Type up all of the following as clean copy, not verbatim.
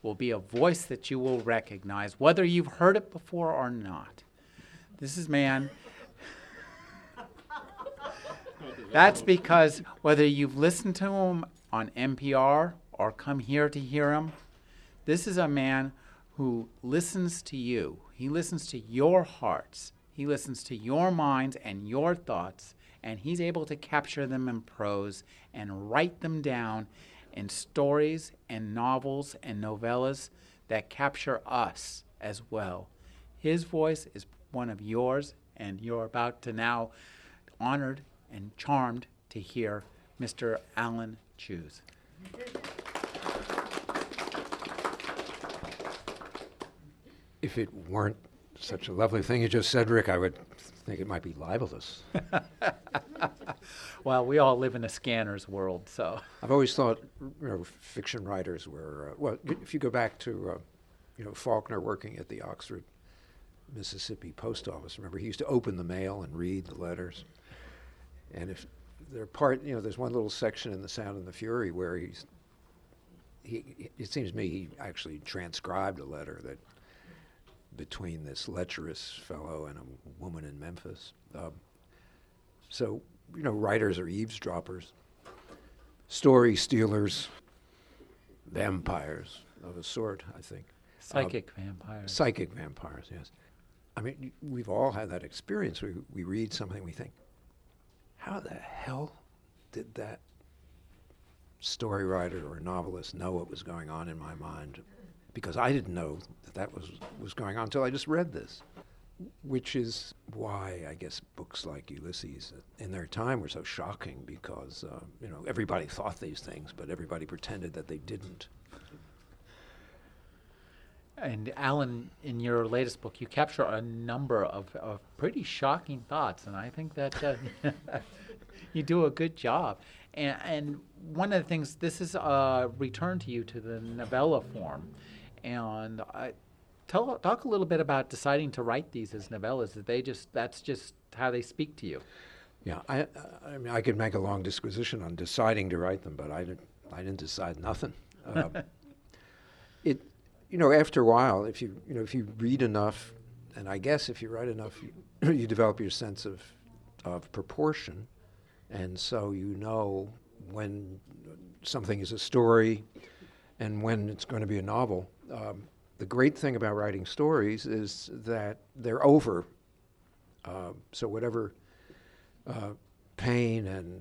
will be a voice that you will recognize, whether you've heard it before or not. This is man. That's because whether you've listened to him on NPR or come here to hear him, this is a man who listens to you. He listens to your hearts. He listens to your minds and your thoughts, and he's able to capture them in prose and write them down in stories and novels and novellas that capture us as well. His voice is one of yours, and you're about to now honored and charmed to hear Mr. Alan Cheuse. If it weren't such a lovely thing you just said, Rick, I would think it might be libelous. Well, we all live in a scanner's world, so. I've always thought, fiction writers were, if you go back to, Faulkner working at the Oxford, Mississippi Post Office, remember, he used to open the mail and read the letters. And if they're part, there's one little section in The Sound and the Fury where it seems to me he actually transcribed a letter that between this lecherous fellow and a woman in Memphis. Writers are eavesdroppers, story stealers, vampires of a sort, I think. Psychic vampires. Psychic vampires, yes. I mean, we've all had that experience. We read something, we think, how the hell did that story writer or novelist know what was going on in my mind? Because I didn't know that was going on until I just read this, which is why I guess books like Ulysses in their time were so shocking, because everybody thought these things, but everybody pretended that they didn't. And Alan, in your latest book, you capture a number of pretty shocking thoughts, and I think that you do a good job. And one of the things, this is a return to you to the novella form. And talk a little bit about deciding to write these as novellas. That's just how they speak to you. Yeah, I mean, I could make a long disquisition on deciding to write them, but I didn't decide nothing. After a while, if you read enough, and I guess if you write enough, you develop your sense of proportion, and so when something is a story, and when it's going to be a novel. The great thing about writing stories is that they're over. So whatever pain and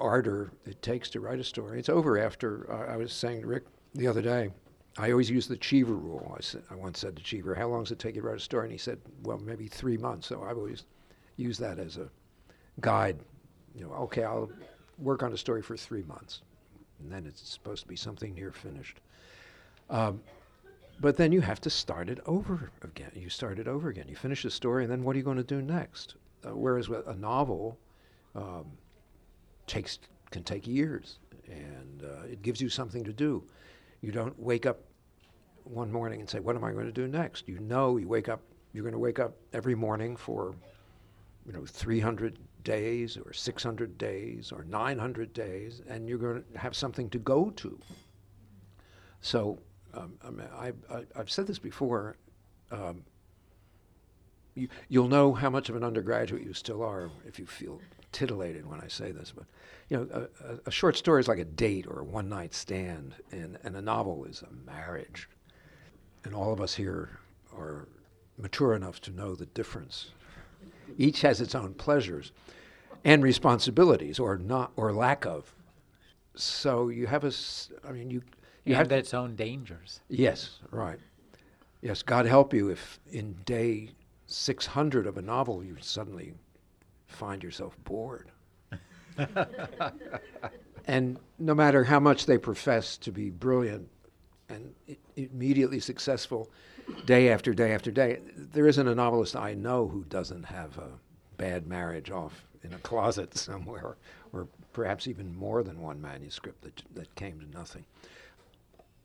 ardor it takes to write a story, it's over after. I was saying to Rick the other day, I always use the Cheever rule. I once said to Cheever, how long does it take you to write a story? And he said, well, maybe 3 months. So I've always used that as a guide. Okay, I'll work on a story for 3 months. And then it's supposed to be something near finished. But then you have to start it over again. You finish the story, and then what are you going to do next? Whereas with a novel, can take years, and it gives you something to do. You don't wake up one morning and say, what am I going to do next? You're going to wake up every morning for 300 days or 600 days or 900 days, and you're going to have something to go to. So I've said this before, you'll know how much of an undergraduate you still are if you feel titillated when I say this, but a short story is like a date or a one-night stand, and a novel is a marriage. And all of us here are mature enough to know the difference. Each has its own pleasures and responsibilities, or not, or lack of. So you have you have its own dangers. Yes, right. Yes, God help you if in day 600 of a novel you suddenly find yourself bored. And no matter how much they profess to be brilliant and immediately successful day after day after day. There isn't a novelist I know who doesn't have a bad marriage off in a closet somewhere, or perhaps even more than one manuscript that came to nothing.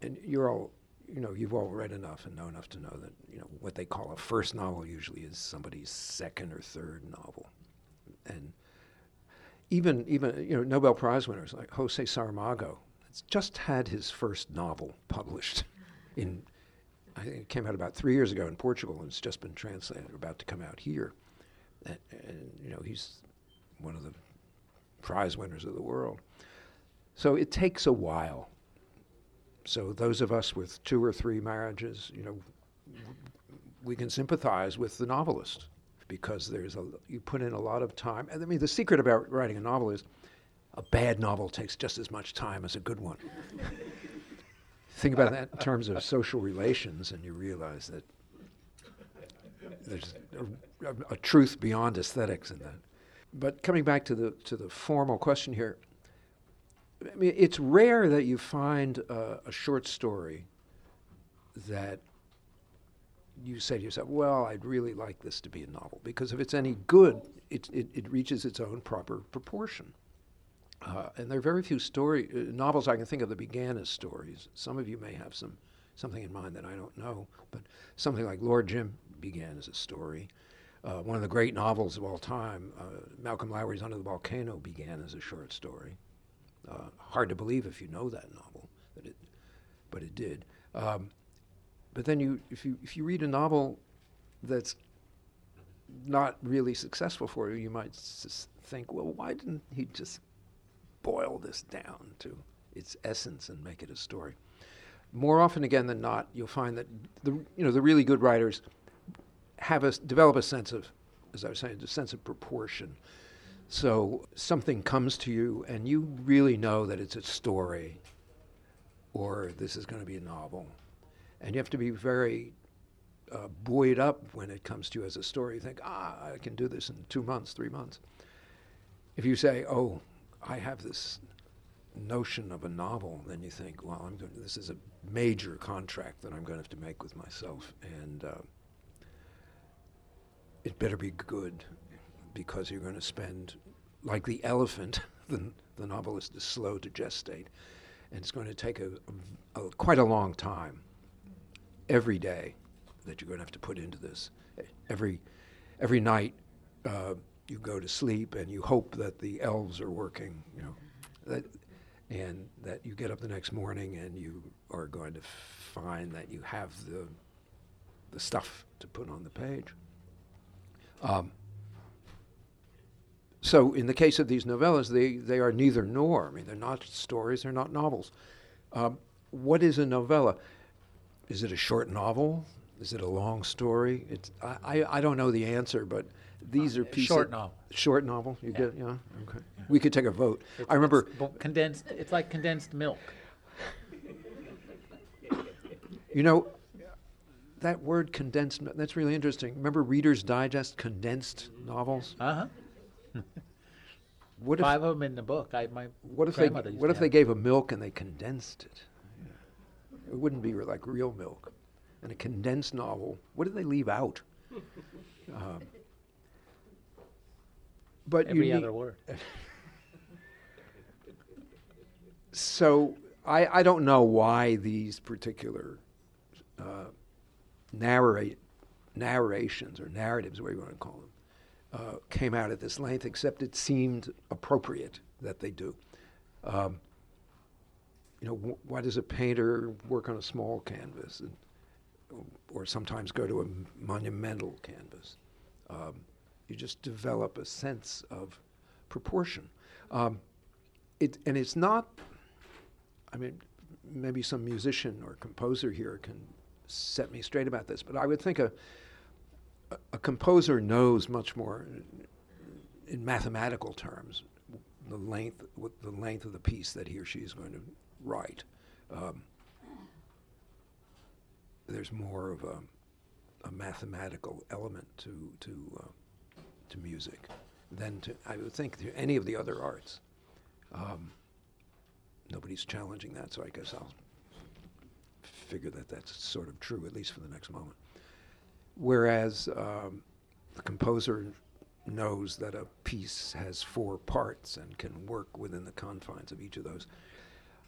And you're all, you know, you've all read enough and know enough to know that, you know, what they call a first novel usually is somebody's second or third novel. And even you know, Nobel Prize winners like Jose Saramago has just had his first novel published in, I think it came out about 3 years ago in Portugal, and it's just been translated, about to come out here. And you know, he's one of the prize winners of the world. So it takes a while. So those of us with two or three marriages, you know, we can sympathize with the novelist, because you put in a lot of time. And I mean, the secret about writing a novel is a bad novel takes just as much time as a good one. Think about that in terms of social relations, and you realize that there's a truth beyond aesthetics in that. But coming back to the formal question here, I mean, it's rare that you find a short story that you say to yourself, well, I'd really like this to be a novel, because if it's any good, it reaches its own proper proportion. And there are very few novels I can think of that began as stories. Some of you may have something in mind that I don't know, but something like Lord Jim began as a story. One of the great novels of all time, Malcolm Lowry's Under the Volcano, began as a short story. Hard to believe if you know that novel, but it did. But then if you read a novel that's not really successful for you, you might think, well, why didn't he just boil this down to its essence and make it a story? More often again than not, you'll find that the really good writers develop a sense of, as I was saying, a sense of proportion. So something comes to you, and you really know that it's a story, or this is going to be a novel. And you have to be very buoyed up when it comes to you as a story. You think, I can do this in 2 months, 3 months. If you say, oh, I have this notion of a novel, then you think, well, this is a major contract that I'm going to have to make with myself, and it better be good, because you're going to spend, like the elephant, the novelist is slow to gestate, and it's going to take quite a long time every day that you're going to have to put into this. Every night you go to sleep and you hope that the elves are working, you know, and that you get up the next morning and you are going to find that you have the stuff to put on the page. So in the case of these novellas, they are neither nor. I mean, they're not stories, they're not novels. What is a novella? Is it a short novel? Is it a long story? I don't know the answer, but these are pieces. Short novel. Short novel. You get it? Yeah. Okay. Yeah. We could take a vote. I remember condensed. It's like condensed milk. You know, that word condensed. That's really interesting. Remember Reader's Digest condensed novels? Uh huh. What 5 of them in the book? What if they gave a milk and they condensed it? It wouldn't be like real milk. And a condensed novel, what did they leave out? But every other word. So I don't know why these particular narrations or narratives, whatever you want to call them, came out at this length, except it seemed appropriate that they do. You know, why does a painter work on a small canvas, or sometimes go to a monumental canvas? You just develop a sense of proportion. And it's not. I mean, maybe some musician or composer here can set me straight about this, but I would think a composer knows much more in mathematical terms the length of the piece that he or she is going to write. There's more of a mathematical element to music than to, I would think, to any of the other arts. Nobody's challenging that, so I guess I'll figure that that's sort of true, at least for the next moment. Whereas the composer knows that a piece has four parts and can work within the confines of each of those.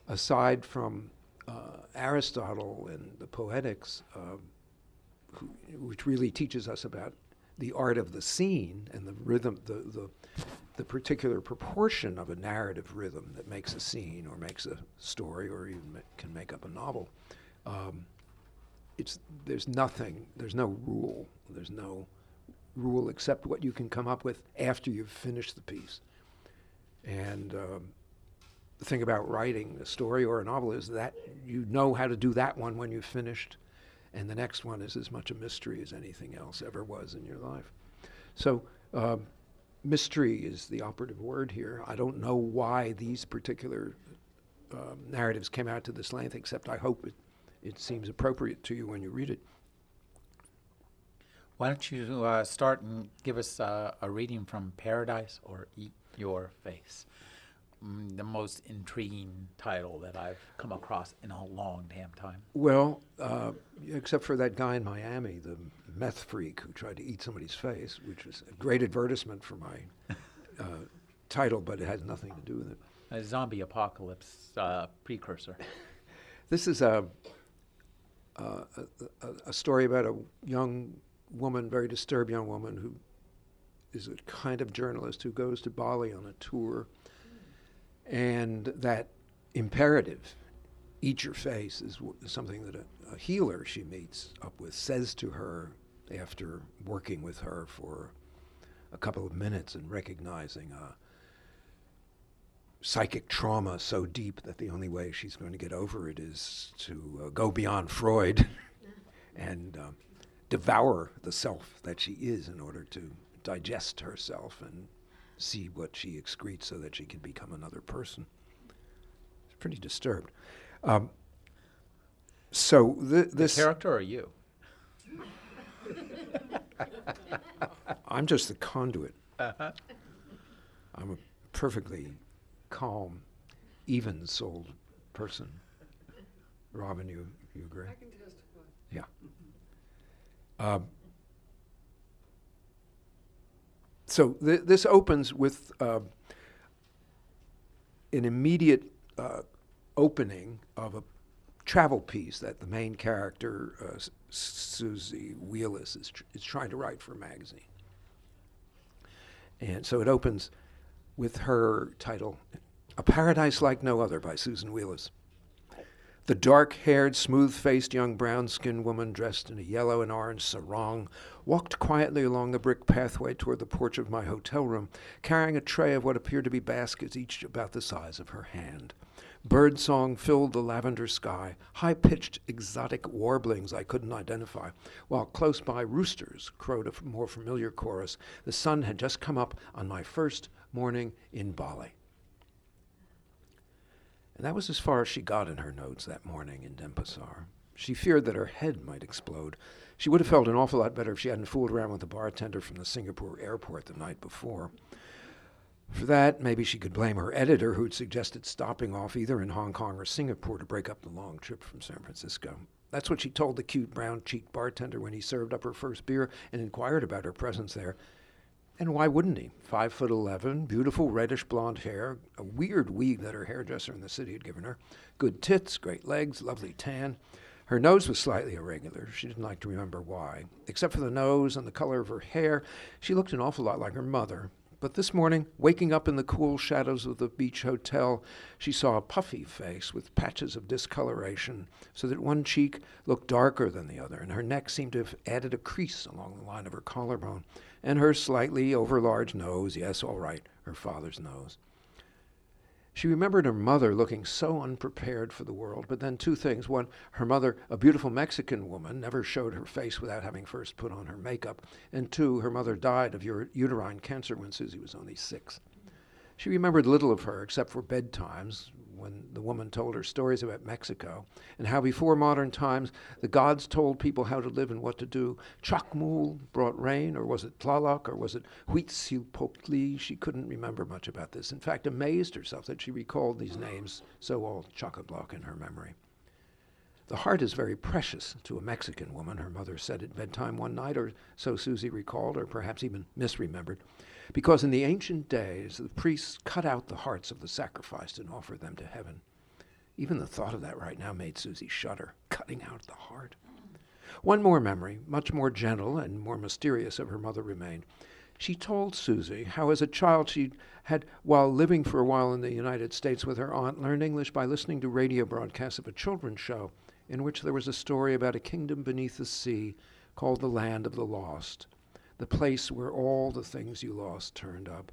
Aside from Aristotle and the Poetics, which really teaches us about the art of the scene and the rhythm, the particular proportion of a narrative rhythm that makes a scene or makes a story or even can make up a novel. There's no rule except what you can come up with after you've finished the piece. And the thing about writing a story or a novel is that you know how to do that one when you've finished, and the next one is as much a mystery as anything else ever was in your life. So mystery is the operative word here. I don't know why these particular narratives came out to this length, except I hope it seems appropriate to you when you read it. Why don't you start and give us a reading from Paradise or Eat Your Face, the most intriguing title that I've come across in a long damn time. Well, except for that guy in Miami, the meth freak who tried to eat somebody's face, which was a great advertisement for my title, but it has nothing to do with it. A zombie apocalypse precursor. This is a story about a young woman, very disturbed young woman, who is a kind of journalist who goes to Bali on a tour, and that imperative, eat your face, is something that a healer she meets up with says to her after working with her for a couple of minutes and recognizing a psychic trauma so deep that the only way she's going to get over it is to go beyond Freud and devour the self that she is in order to digest herself and see what she excretes so that she can become another person. It's pretty disturbed. This character or you? I'm just the conduit. Uh-huh. I'm a perfectly calm, even-souled person. Robin, you agree? I can testify. Yeah. So this opens with an immediate opening of a travel piece that the main character, Susie Wheelis, is trying to write for a magazine. And so it opens with her title, A Paradise Like No Other by Susan Wheelis. The dark-haired, smooth-faced young brown-skinned woman dressed in a yellow and orange sarong walked quietly along the brick pathway toward the porch of my hotel room, carrying a tray of what appeared to be baskets, each about the size of her hand. Birdsong filled the lavender sky, high-pitched, exotic warblings I couldn't identify, while close by roosters crowed a more familiar chorus. The sun had just come up on my first morning in Bali. And that was as far as she got in her notes that morning in Denpasar. She feared that her head might explode. She would have felt an awful lot better if she hadn't fooled around with the bartender from the Singapore airport the night before. For that, maybe she could blame her editor, who'd suggested stopping off either in Hong Kong or Singapore to break up the long trip from San Francisco. That's what she told the cute brown-cheeked bartender when he served up her first beer and inquired about her presence there. And why wouldn't he? 5'11", beautiful reddish blonde hair, a weird weave that her hairdresser in the city had given her, good tits, great legs, lovely tan. Her nose was slightly irregular. She didn't like to remember why. Except for the nose and the color of her hair, she looked an awful lot like her mother. But this morning, waking up in the cool shadows of the beach hotel, she saw a puffy face with patches of discoloration, so that one cheek looked darker than the other, and her neck seemed to have added a crease along the line of her collarbone, and her slightly overlarge nose, yes, all right, her father's nose. She remembered her mother looking so unprepared for the world, but then two things. One, her mother, a beautiful Mexican woman, never showed her face without having first put on her makeup. And two, her mother died of uterine cancer when Susie was only 6. She remembered little of her except for bedtimes, when the woman told her stories about Mexico, and how before modern times the gods told people how to live and what to do. Chakmul brought rain, or was it Tlaloc, or was it Huitzilopochtli? She couldn't remember much about this. In fact, amazed herself that she recalled these names so all chock-a-block in her memory. The heart is very precious to a Mexican woman, her mother said at bedtime one night, or so Susie recalled, or perhaps even misremembered, because in the ancient days the priests cut out the hearts of the sacrificed and offered them to heaven. Even the thought of that right now made Susie shudder, cutting out the heart. One more memory, much more gentle and more mysterious, of her mother remained. She told Susie how as a child she had, while living for a while in the United States with her aunt, learned English by listening to radio broadcasts of a children's show in which there was a story about a kingdom beneath the sea called the Land of the Lost, the place where all the things you lost turned up.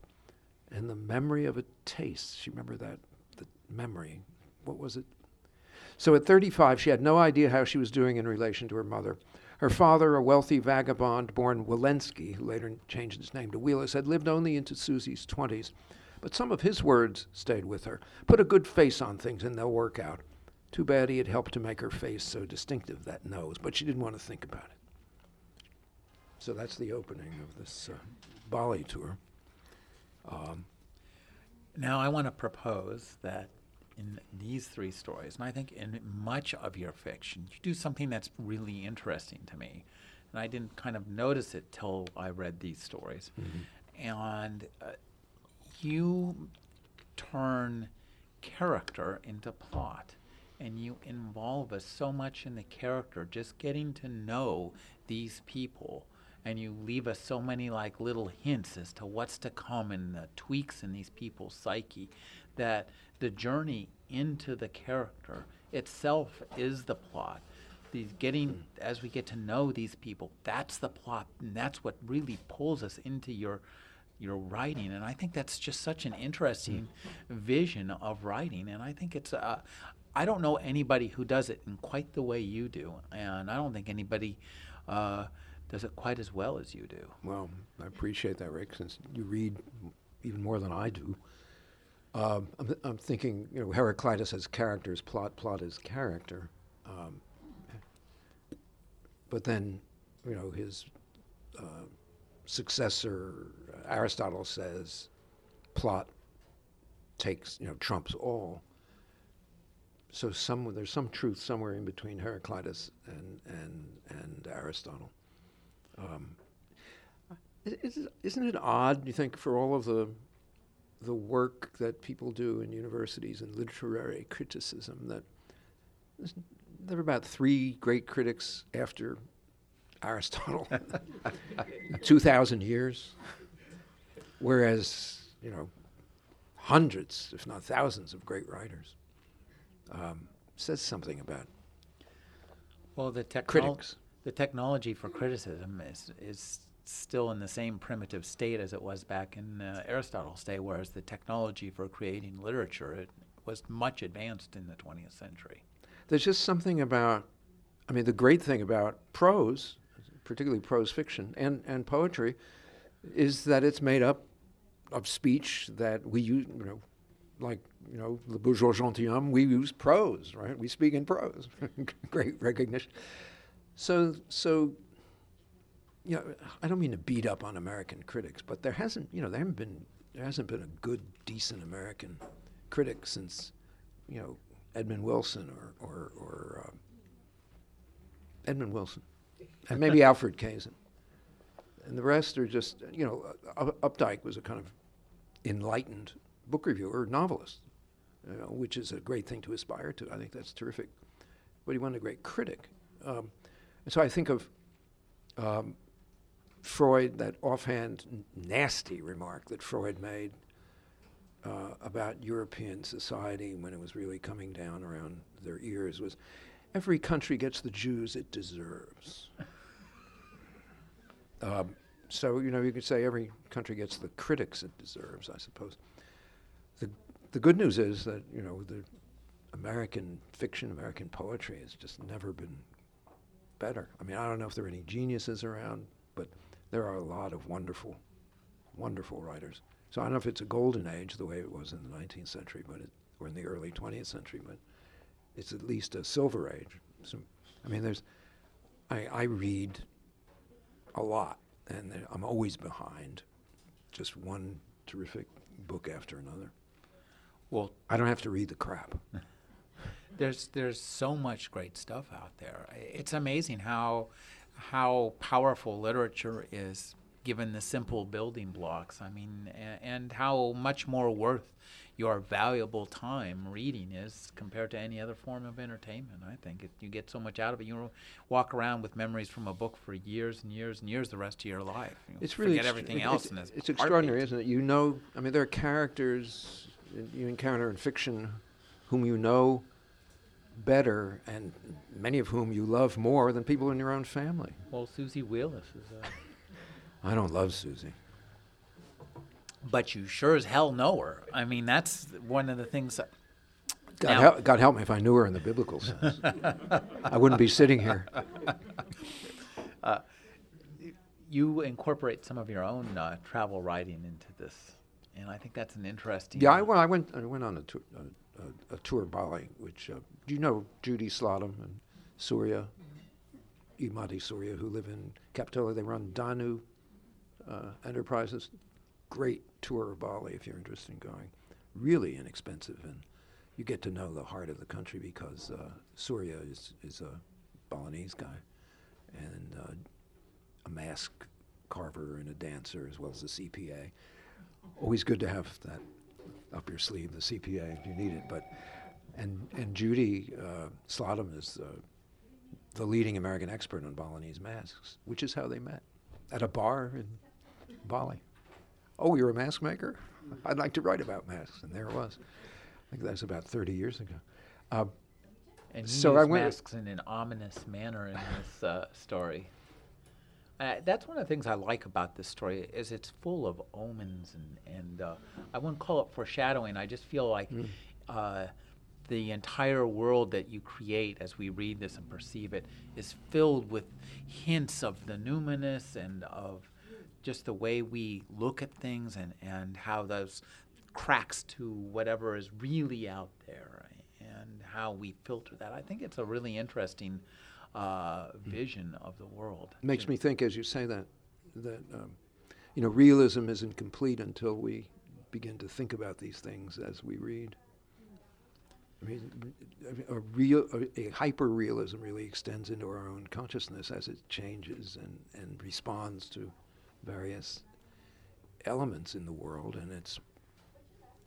And the memory of a taste, she remembered that, the memory, what was it? So at 35, she had no idea how she was doing in relation to her mother. Her father, a wealthy vagabond born Walensky, who later changed his name to Wheelis, had lived only into Susie's 20s, but some of his words stayed with her. Put a good face on things and they'll work out. Too bad he had helped to make her face so distinctive, that nose, but she didn't want to think about it. So that's the opening of this Bali tour. Now I want to propose that in these three stories, and I think in much of your fiction, you do something that's really interesting to me. And I didn't kind of notice it till I read these stories. Mm-hmm. And you turn character into plot, and you involve us so much in the character, just getting to know these people. And you leave us so many like little hints as to what's to come and the tweaks in these people's psyche, that the journey into the character itself is the plot. As we get to know these people, that's the plot, and that's what really pulls us into your writing. And I think that's just such an interesting vision of writing. And I think it's I don't know anybody who does it in quite the way you do, and I don't think anybody does it quite as well as you do. Well, I appreciate that, Rick, since you read even more than I do. I'm thinking, you know, Heraclitus has characters, plot is character. But then, you know, his successor, Aristotle, says plot takes, you know, trumps all. So there's some truth somewhere in between Heraclitus and Aristotle. Isn't it odd, you think, for all of the work that people do in universities and literary criticism, that there were about three great critics after Aristotle, 2,000 years, whereas, you know, hundreds, if not thousands, of great writers. Says something about critics. The technology for criticism is still in the same primitive state as it was back in Aristotle's day, whereas the technology for creating literature, it was much advanced in the 20th century. There's just something about, I mean, the great thing about prose, particularly prose fiction and poetry, is that it's made up of speech that we use, you know, like, you know, Le Bourgeois Gentilhomme, we use prose, right? We speak in prose. Great recognition. So, you know, I don't mean to beat up on American critics, but there hasn't been a good, decent American critic since, you know, Edmund Wilson or Edmund Wilson, and maybe Alfred Kazin, and the rest are just, you know, Updike was a kind of enlightened book reviewer, novelist, you know, which is a great thing to aspire to. I think that's terrific, but he wasn't a great critic. And so I think of Freud, that offhand nasty remark that Freud made about European society when it was really coming down around their ears was, every country gets the Jews it deserves. So, you know, you could say every country gets the critics it deserves, I suppose. The good news is that, you know, the American fiction, American poetry has just never been better. I mean, I don't know if there are any geniuses around, but there are a lot of wonderful, wonderful writers. So I don't know if it's a golden age the way it was in the 19th century, or in the early 20th century, but it's at least a silver age. So, I mean, I read a lot, and I'm always behind just one terrific book after another. Well, I don't have to read the crap. there's so much great stuff out there. It's amazing how powerful literature is given the simple building blocks. I mean, and how much more worth your valuable time reading is compared to any other form of entertainment. I think you get so much out of it. You walk around with memories from a book for years and years and years the rest of your life. You it's really forget everything else. It's extraordinary, isn't it? You know, I mean, there are characters you encounter in fiction whom you know better, and many of whom you love more than people in your own family. Well, Susie Wheelis is I don't love Susie. But you sure as hell know her. I mean, that's one of the things. God help me if I knew her in the biblical sense. I wouldn't be sitting here. You incorporate some of your own travel writing into this, and I think that's an interesting. Yeah, I went on a tour of Bali, which do you know Judy Slalom and Surya Imati Surya, who live in Capitola? They run Danu Enterprises. Great tour of Bali if you're interested in going. Really inexpensive, and you get to know the heart of the country because Surya is a Balinese guy and a mask carver and a dancer as well as a CPA. Always good to have that up your sleeve, the CPA, if you need it. But and Judy Slalom is the leading American expert on Balinese masks, which is how they met, at a bar in Bali. Oh, you're a mask maker? I'd like to write about masks. And there it was. I think that's about 30 years ago. And so he used masks in an ominous manner in this story. That's one of the things I like about this story is it's full of omens and I wouldn't call it foreshadowing. I just feel like the entire world that you create as we read this and perceive it is filled with hints of the numinous and of just the way we look at things and how those cracks to whatever is really out there and how we filter that. I think it's a really interesting vision of the world. It makes me think, as you say that you know, realism isn't complete until we begin to think about these things as we read. I mean, a hyper-realism really extends into our own consciousness as it changes and responds to various elements in the world, and it's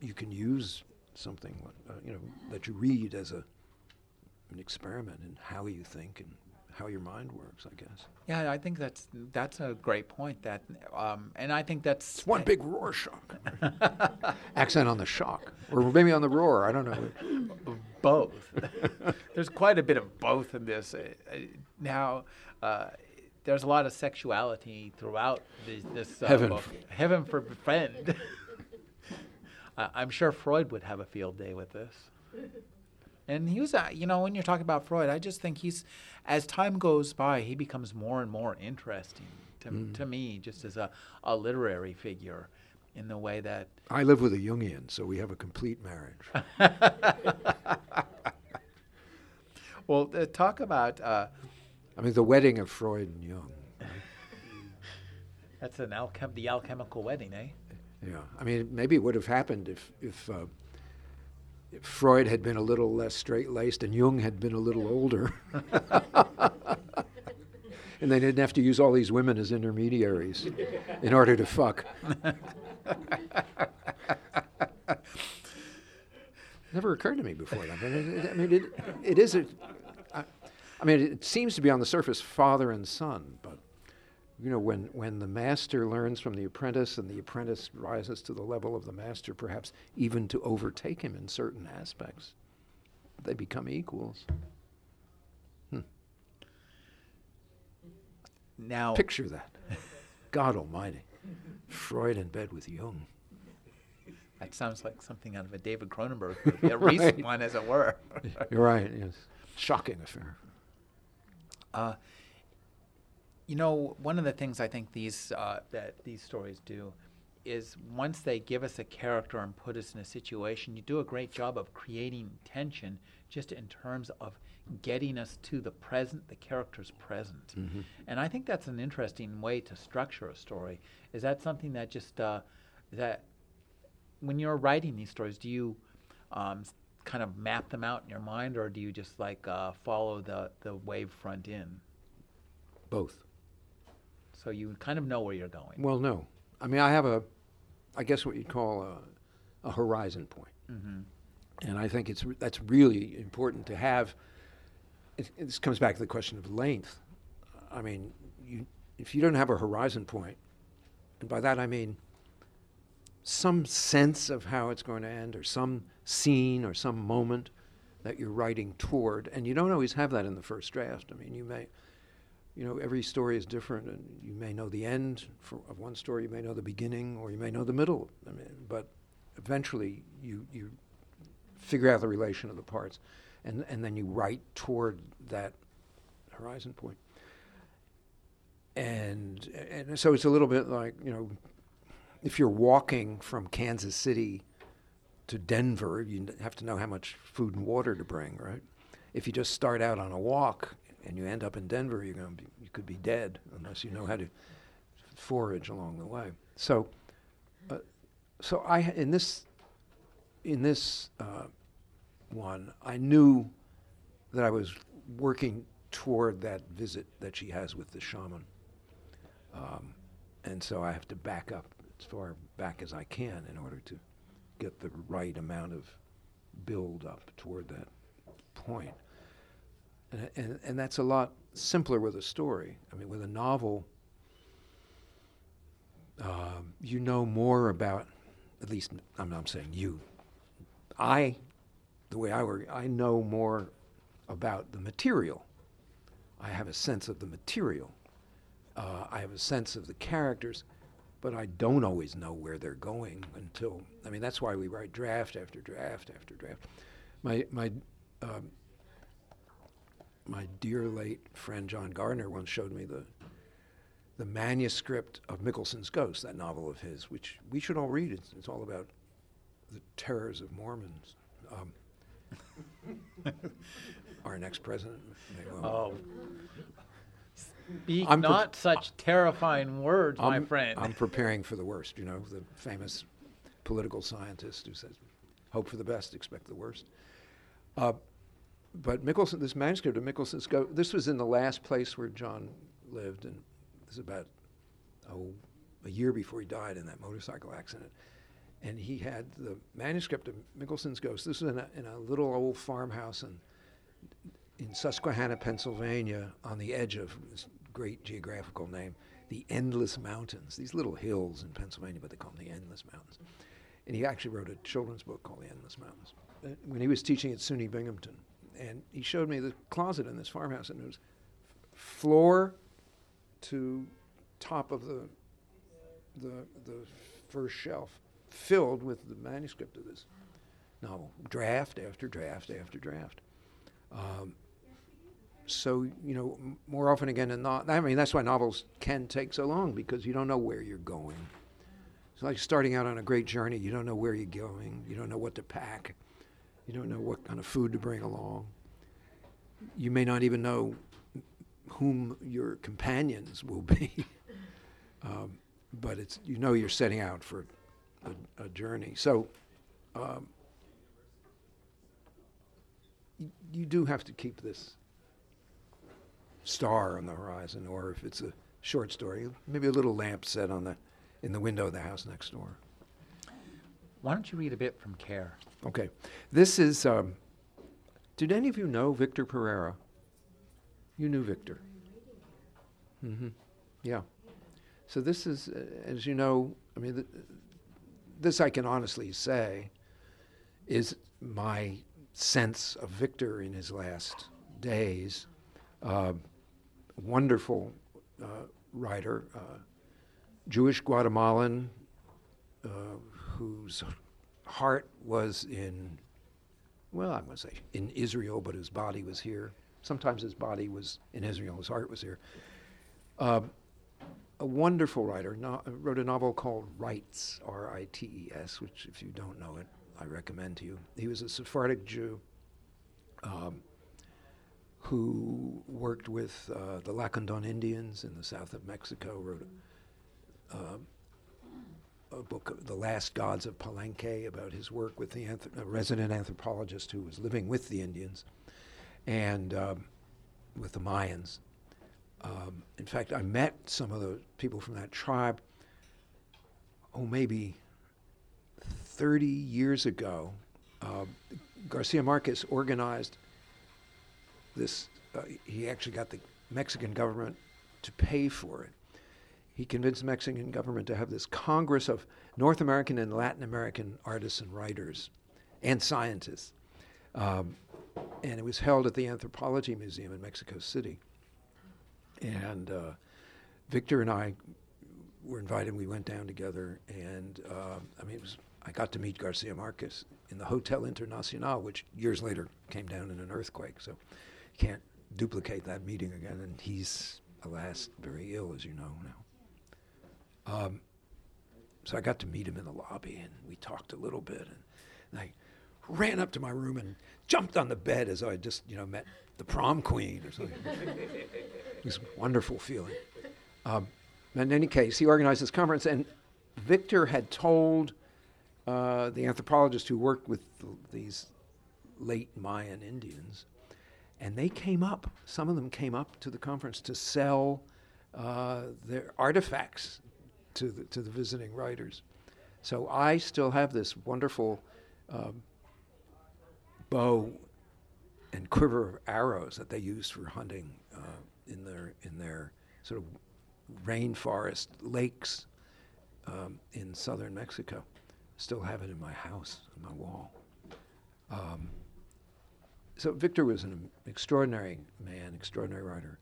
you can use something that you read as an experiment in how you think and how your mind works, I guess. Yeah, I think that's a great point. That and I think that's one big roar shock. Accent on the shock, or maybe on the roar. I don't know. Both. There's quite a bit of both in this. Now. There's a lot of sexuality throughout this book. Heaven forfend. I'm sure Freud would have a field day with this. And he was, when you're talking about Freud, I just think he's, as time goes by, he becomes more and more interesting to me, just as a literary figure in the way that... I live with a Jungian, so we have a complete marriage. Well, talk about... I mean, the wedding of Freud and Jung. Right? That's the alchemical wedding, eh? Yeah. I mean, maybe it would have happened if Freud had been a little less straight-laced and Jung had been a little older. And they didn't have to use all these women as intermediaries in order to fuck. Never occurred to me before that. But it is... it seems to be on the surface father and son, but you know, when the master learns from the apprentice and the apprentice rises to the level of the master, perhaps even to overtake him in certain aspects, they become equals. Now, picture that. God Almighty, Freud in bed with Jung. That sounds like something out of a David Cronenberg, a recent one, as it were. You're right. Yes, shocking affair. One of the things I think these stories do is once they give us a character and put us in a situation, you do a great job of creating tension just in terms of getting us to the present, the character's present. Mm-hmm. And I think that's an interesting way to structure a story. Is that something that just, that when you're writing these stories, do you kind of map them out in your mind, or do you just follow the wave front in? Both. So you kind of know where you're going. Well, no. I mean, I have I guess what you'd call a horizon point. Mm-hmm. And I think that's really important to have. This comes back to the question of length. I mean, if you don't have a horizon point, and by that I mean some sense of how it's going to end, or some scene or some moment that you're writing toward, and you don't always have that in the first draft. I mean, every story is different, and you may know the end of one story, you may know the beginning, or you may know the middle. I mean, but eventually you figure out the relation of the parts, and then you write toward that horizon point. And so it's a little bit like, if you're walking from Kansas City to Denver, you have to know how much food and water to bring, right? If you just start out on a walk and you end up in Denver, you could be dead unless you know how to forage along the way. So, in this one, I knew that I was working toward that visit that she has with the shaman. And so I have to back up as far back as I can in order to get the right amount of build up toward that point. And that's a lot simpler with a story. I mean, with a novel, you know more about, at least I'm not saying you. The way I work, I know more about the material. I have a sense of the material. I have a sense of the characters, but I don't always know where they're going that's why we write draft after draft after draft. My dear late friend John Gardner once showed me the manuscript of Mickelson's Ghost, that novel of his, which we should all read. It's all about the terrors of Mormons. Our next president. Speak not such terrifying words, my friend. I'm preparing for the worst, the famous political scientist who says, hope for the best, expect the worst. But Mickelson, this manuscript of Mickelson's Ghost, this was in the last place where John lived, and this is about a year before he died in that motorcycle accident. And he had the manuscript of Mickelson's Ghost. This was in a little old farmhouse in Susquehanna, Pennsylvania, on the edge of this great geographical name, the Endless Mountains, these little hills in Pennsylvania, but they call them the Endless Mountains. And he actually wrote a children's book called The Endless Mountains when he was teaching at SUNY Binghamton. And he showed me the closet in this farmhouse, and it was floor to top of the first shelf, filled with the manuscript of this novel, draft after draft after draft. More often again than not, I mean, that's why novels can take so long, because you don't know where you're going. It's like starting out on a great journey. You don't know where you're going. You don't know what to pack. You don't know what kind of food to bring along. You may not even know whom your companions will be. But it's, you're setting out for a journey. So you do have to keep this star on the horizon, or if it's a short story, maybe a little lamp set in the window of the house next door. Why don't you read a bit from Care? Okay. This is, did any of you know Victor Perera? You knew Victor. Mm-hmm. Yeah. So this is, as you know, I mean, this I can honestly say is my sense of Victor in his last days. Wonderful writer, Jewish Guatemalan, whose heart was I'm going to say in Israel, but his body was here. Sometimes his body was in Israel, his heart was here. A wonderful writer, wrote a novel called Rites, R-I-T-E-S, which if you don't know it, I recommend to you. He was a Sephardic Jew who worked with the Lacandon Indians in the south of Mexico, wrote a book of The Last Gods of Palenque about his work with the resident anthropologist who was living with the Indians and with the Mayans. In fact, I met some of the people from that tribe, maybe 30 years ago. Garcia Marquez organized this. He actually got the Mexican government to pay for it. He convinced the Mexican government to have this Congress of North American and Latin American artists and writers and scientists. And it was held at the Anthropology Museum in Mexico City. And Victor and I were invited. We went down together, and I got to meet Garcia Marquez in the Hotel Internacional, which years later came down in an earthquake. So you can't duplicate that meeting again. And he's, alas, very ill, as you know now. So I got to meet him in the lobby, and we talked a little bit. And I ran up to my room and jumped on the bed as I just, met the prom queen or something. It was a wonderful feeling. In any case, he organized this conference, and Victor had told the anthropologist who worked with these late Mayan Indians, and they came up, some of them came up to the conference to sell their artifacts to the visiting writers. So I still have this wonderful bow and quiver of arrows that they used for hunting in their sort of rainforest lakes in southern Mexico. Still have it in my house, on my wall. So Victor was an extraordinary man, extraordinary writer.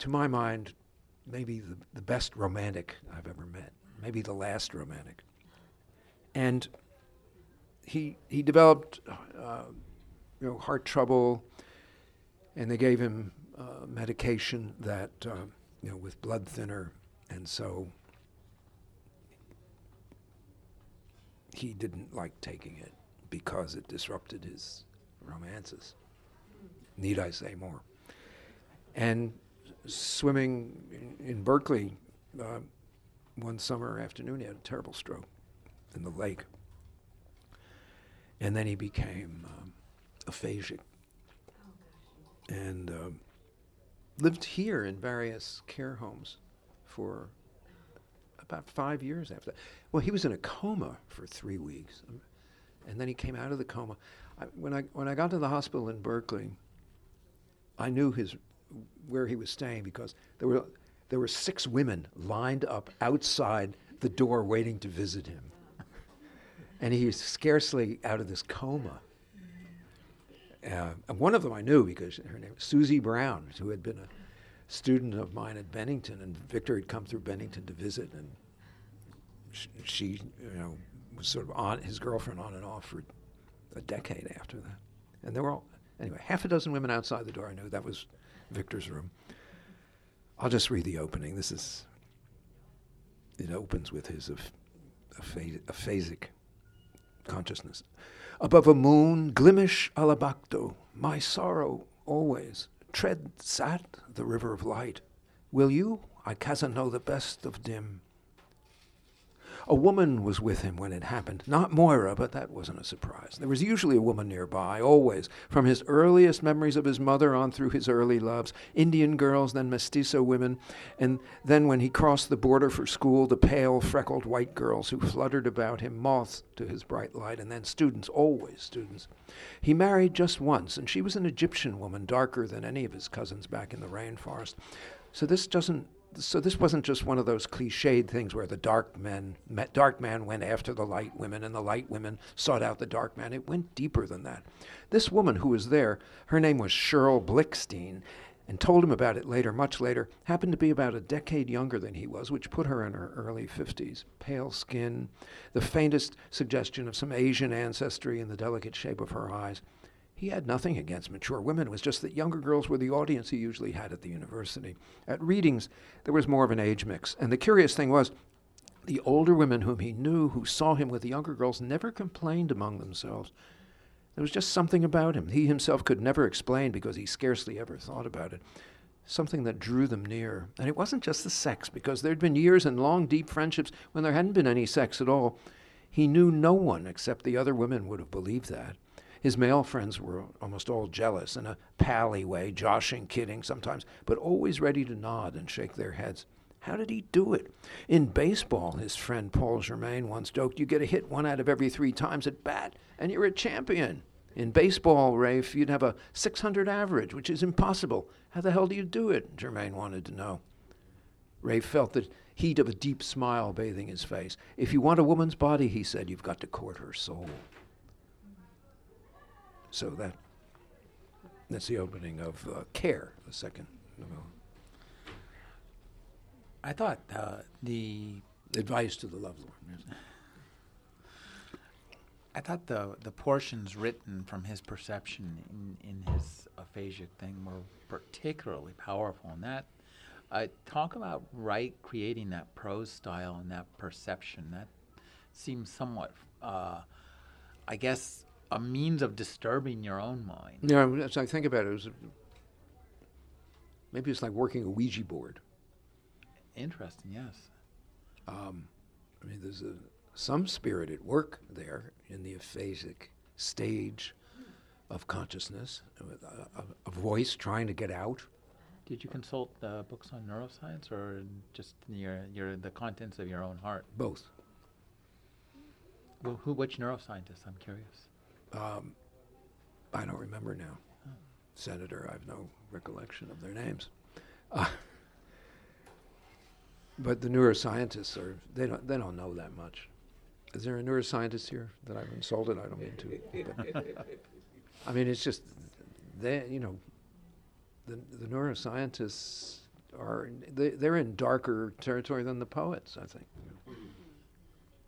To my mind, maybe the best romantic I've ever met, maybe the last romantic. And he developed heart trouble, and they gave him medication that, with blood thinner, and so he didn't like taking it because it disrupted his romances. Need I say more? And swimming in Berkeley one summer afternoon, he had a terrible stroke in the lake. And then he became aphasic and lived here in various care homes for about 5 years after that. Well, he was in a coma for 3 weeks, and then he came out of the coma. When I got to the hospital in Berkeley, I knew where he was staying because there were 6 women lined up outside the door waiting to visit him, and he was scarcely out of this coma. And one of them I knew because her name was Susie Brown, who had been a student of mine at Bennington, and Victor had come through Bennington to visit, and she was sort of on his girlfriend on and off for a decade after that. And there were half a dozen women outside the door. I knew that was Victor's room. I'll just read the opening. It opens with his aphasic consciousness. Above a moon, glimish alabacto, my sorrow always, tread sat the river of light. Will you? I can know the best of dim. A woman was with him when it happened. Not Moira, but that wasn't a surprise. There was usually a woman nearby, always, from his earliest memories of his mother on through his early loves, Indian girls, then mestizo women, and then when he crossed the border for school, the pale, freckled white girls who fluttered about him, moths to his bright light, and then students, always students. He married just once, and she was an Egyptian woman, darker than any of his cousins back in the rainforest. So this wasn't just one of those cliched things where the dark man went after the light women and the light women sought out the dark man. It went deeper than that. This woman who was there, her name was Cheryl Blickstein, and told him about it later, much later, happened to be about a decade younger than he was, which put her in her early 50s. Pale skin, the faintest suggestion of some Asian ancestry in the delicate shape of her eyes. He had nothing against mature women. It was just that younger girls were the audience he usually had at the university. At readings, there was more of an age mix. And the curious thing was, the older women whom he knew, who saw him with the younger girls, never complained among themselves. There was just something about him. He himself could never explain because he scarcely ever thought about it. something that drew them near. And it wasn't just the sex, because there'd been years and long, deep friendships when there hadn't been any sex at all. He knew no one except the other women would have believed that. His male friends were almost all jealous in a pally way, joshing, kidding sometimes, but always ready to nod and shake their heads. How did he do it? In baseball, his friend Paul Germain once joked, you get a hit 1 out of every 3 times at bat, and you're a champion. In baseball, Rafe, you'd have a 600 average, which is impossible. How the hell do you do it? Germain wanted to know. Rafe felt the heat of a deep smile bathing his face. If you want a woman's body, he said, you've got to court her soul. So that's the opening of Care, the second novella. I thought the advice to the lovelorn. I thought the portions written from his perception in his aphasic thing were particularly powerful. And that, talk about Wright creating that prose style and that perception. That seems somewhat, I guess, a means of disturbing your own mind. Yeah, as I think about it, maybe it's like working a Ouija board. Interesting, yes. I mean, there's some spirit at work there in the aphasic stage of consciousness, with a voice trying to get out. Did you consult books on neuroscience, or just the contents of your own heart? Both. Well, which neuroscientist? I'm curious. I don't remember now. Oh. Senator, I have no recollection of their names. But the neuroscientists they don't know that much. Is there a neuroscientist here that I've insulted? I don't mean to. I mean, it's just the neuroscientists they're in darker territory than the poets, I think.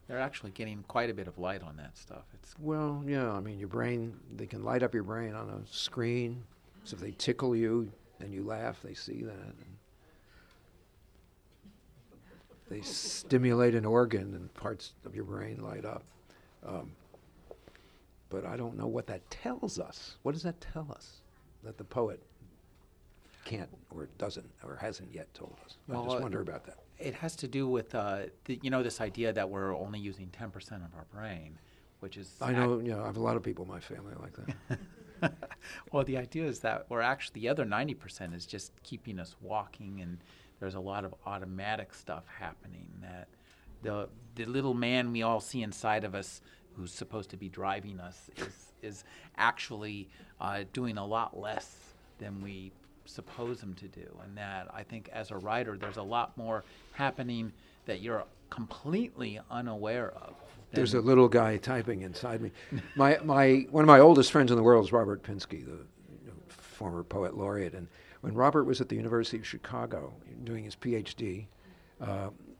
They're actually getting quite a bit of light on that stuff. Well, yeah, I mean, your brain, they can light up your brain on a screen. So if they tickle you and you laugh, they see that. They stimulate an organ and parts of your brain light up. But I don't know what that tells us. What does that tell us that the poet can't or doesn't or hasn't yet told us? Well, I just wonder about that. It has to do with, this idea that we're only using 10% of our brain, which is... I know, I have a lot of people in my family like that. Well, the idea is that we're actually, the other 90% is just keeping us walking, and there's a lot of automatic stuff happening, that the little man we all see inside of us who's supposed to be driving us is actually doing a lot less than we suppose him to do. And that, I think, as a writer, there's a lot more happening that you're completely unaware of. There's a little guy typing inside me. One of my oldest friends in the world is Robert Pinsky, the former poet laureate, and when Robert was at the University of Chicago doing his PhD,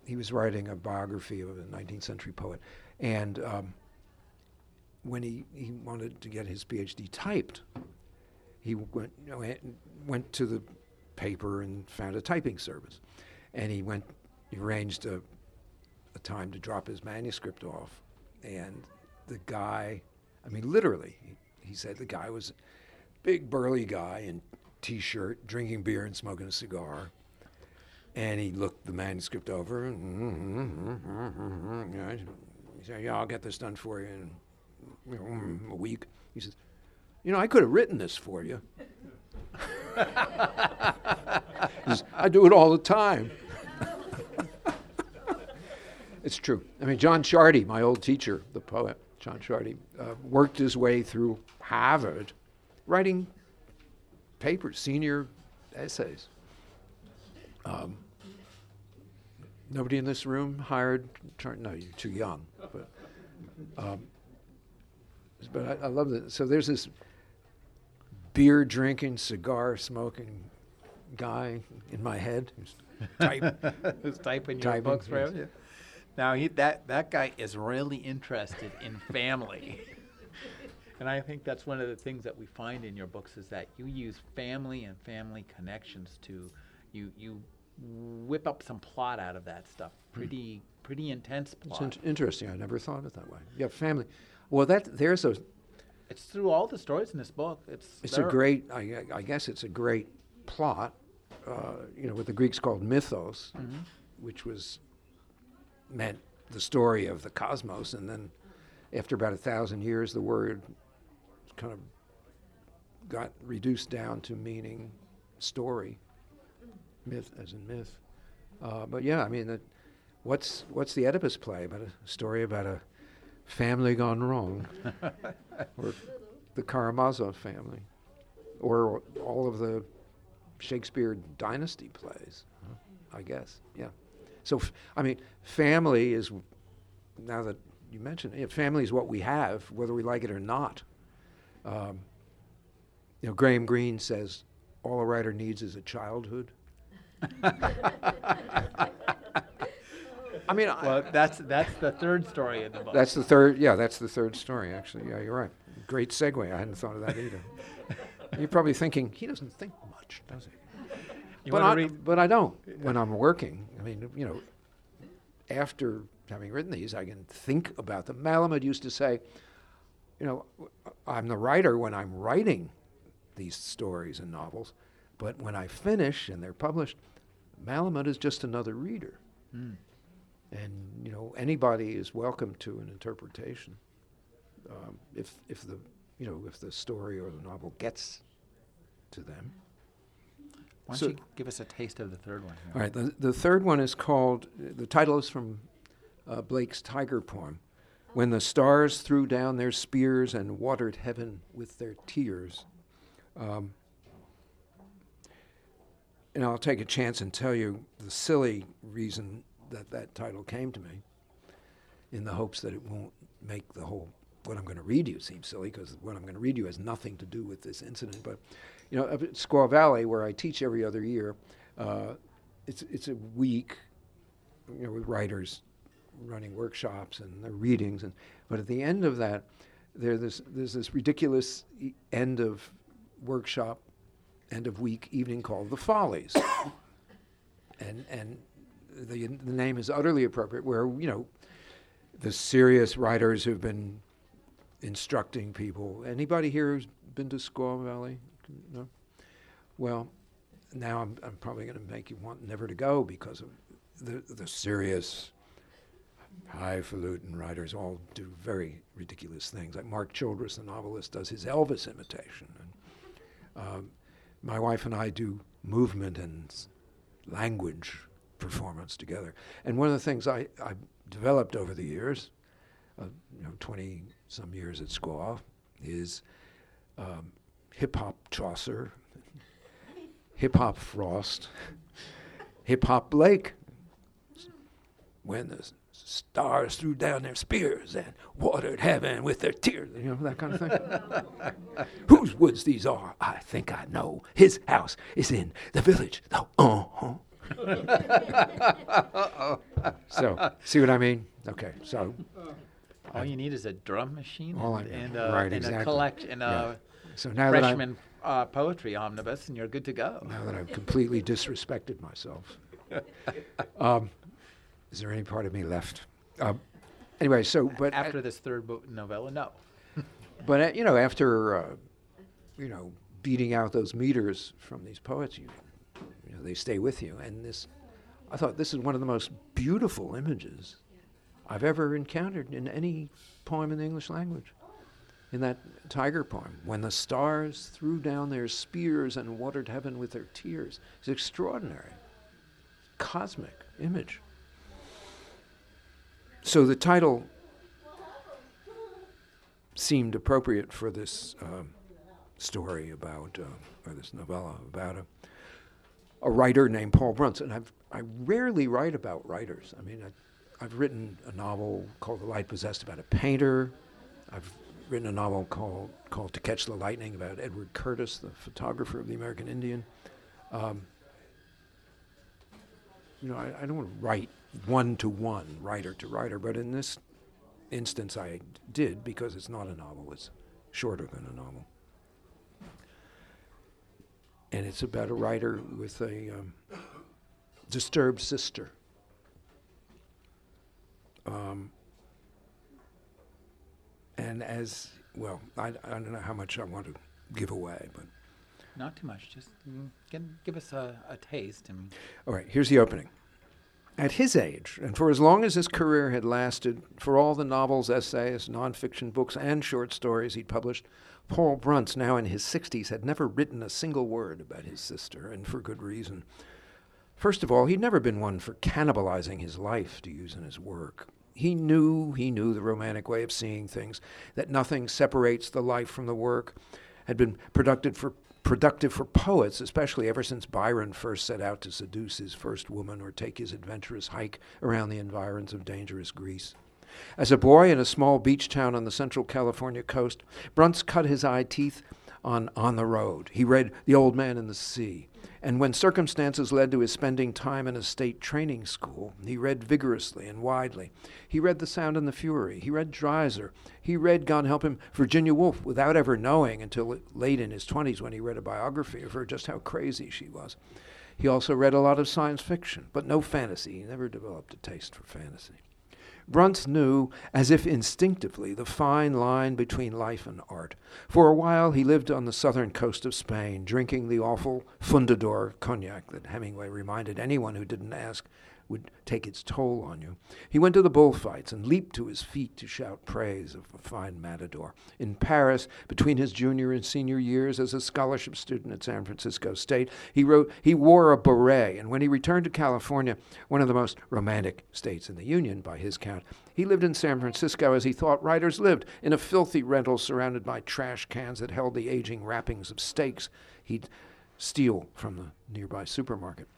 he was writing a biography of a 19th century poet. And when he wanted to get his PhD typed, he went to the paper and found a typing service. And he arranged a time to drop his manuscript off. And the guy, I mean, literally, he said the guy was a big, burly guy in T-shirt, drinking beer and smoking a cigar, and he looked the manuscript over. And he said, "Yeah, I'll get this done for you in a week." He says, "I could have written this for you. I do it all the time." It's true. I mean, John Shardy, my old teacher, the poet John Shardy, worked his way through Harvard, writing papers, senior essays. Nobody in this room hired? No, you're too young. But I love that. So there's this beer drinking, cigar smoking guy in my head who's typing your books for you. Now that guy is really interested in family. And I think that's one of the things that we find in your books, is that you use family and family connections to, you whip up some plot out of that stuff. Pretty intense plot. It's interesting. I never thought of it that way. Yeah, family. Well, it's through all the stories in this book. It's a great plot what the Greeks called mythos, mm-hmm. which meant the story of the cosmos, and then after about 1,000 years, the word kind of got reduced down to meaning story, myth as in myth. But yeah, I mean, what's the Oedipus play about? A story about a family gone wrong, or the Karamazov family, or all of the Shakespeare dynasty plays, I guess. Yeah. So, family is, now that you mention it, family is what we have, whether we like it or not. Graham Greene says, all a writer needs is a childhood. That's the third story in the book. That's the third story, actually. Yeah, you're right. Great segue. I hadn't thought of that either. You're probably thinking, he doesn't think much, does he? But I don't when I'm working. After having written these, I can think about them. Malamud used to say, I'm the writer when I'm writing these stories and novels, but when I finish and they're published, Malamud is just another reader. Mm. And, anybody is welcome to an interpretation if the story or the novel gets to them. Why don't you give us a taste of the third one? All right, the third one is called, the title is from Blake's Tiger poem, When the Stars Threw Down Their Spears and Watered Heaven with Their Tears. And I'll take a chance and tell you the silly reason that title came to me, in the hopes that it won't make the whole what I'm going to read you seem silly, because what I'm going to read you has nothing to do with this incident. But up at Squaw Valley, where I teach every other year, it's a week, with writers running workshops and their readings, but at the end of that, there's this ridiculous end of workshop, end of week evening called the Follies, and the name is utterly appropriate, where the serious writers who've been instructing people. Anybody here who's been to Squaw Valley? No? Well, now I'm probably going to make you want never to go, because of the serious highfalutin writers all do very ridiculous things. Like Mark Childress, the novelist, does his Elvis imitation. And, my wife and I do movement and language performance together. And one of the things I developed over the years, 20-some years at Squaw, is hip-hop Chaucer, hip-hop Frost, hip-hop Blake. When the stars threw down their spears and watered heaven with their tears, that kind of thing. Whose woods these are, I think I know. His house is in the village, though. Uh-huh. Uh-oh. So, see what I mean? Okay, so... all you need is a drum machine and a collection, and a freshman poetry omnibus, and you're good to go. Now that I've completely disrespected myself. Is there any part of me left? Anyway, so... but after this third novella, no. But, after, beating out those meters from these poets, they stay with you. And this, I thought, this is one of the most beautiful images I've ever encountered in any poem in the English language, in that Tiger poem. When the stars threw down their spears and watered heaven with their tears. It's extraordinary, cosmic image. So the title seemed appropriate for this story about, or this novella about a writer named Paul Bruntz. And I rarely write about writers. I've written a novel called The Light Possessed about a painter. I've written a novel called To Catch the Lightning about Edward Curtis, the photographer of the American Indian. I don't want to write one-to-one, writer-to-writer, but in this instance I did, because it's not a novel. It's shorter than a novel. And it's about a writer with a disturbed sister. And as well, I don't know how much I want to give away, but Not too much. Just give us a taste. And all right, here's the opening. At his age, and for as long as his career had lasted, for all the novels, essays, nonfiction books, and short stories he'd published, Paul Bruntz, now in his 60s, had never written a single word about his sister, and for good reason. First of all, he'd never been one for cannibalizing his life to use in his work. He knew the romantic way of seeing things, that nothing separates the life from the work, had been productive for poets, especially ever since Byron first set out to seduce his first woman or take his adventurous hike around the environs of dangerous Greece. As a boy in a small beach town on the central California coast, Bruntz cut his eye teeth on the road. He read The Old Man and the Sea. And when circumstances led to his spending time in a state training school, he read vigorously and widely. He read The Sound and the Fury. He read Dreiser. He read, God help him, Virginia Woolf, without ever knowing until late in his 20s when he read a biography of her just how crazy she was. He also read a lot of science fiction, but no fantasy. He never developed a taste for fantasy. Bruntz knew, as if instinctively, the fine line between life and art. For a while, he lived on the southern coast of Spain, drinking the awful Fundador cognac that Hemingway reminded anyone who didn't ask would take its toll on you. He went to the bullfights and leaped to his feet to shout praise of a fine matador. In Paris, between his junior and senior years as a scholarship student at San Francisco State, he wore a beret, and when he returned to California, one of the most romantic states in the Union by his count, he lived in San Francisco as he thought writers lived, in a filthy rental surrounded by trash cans that held the aging wrappings of steaks he'd steal from the nearby supermarket.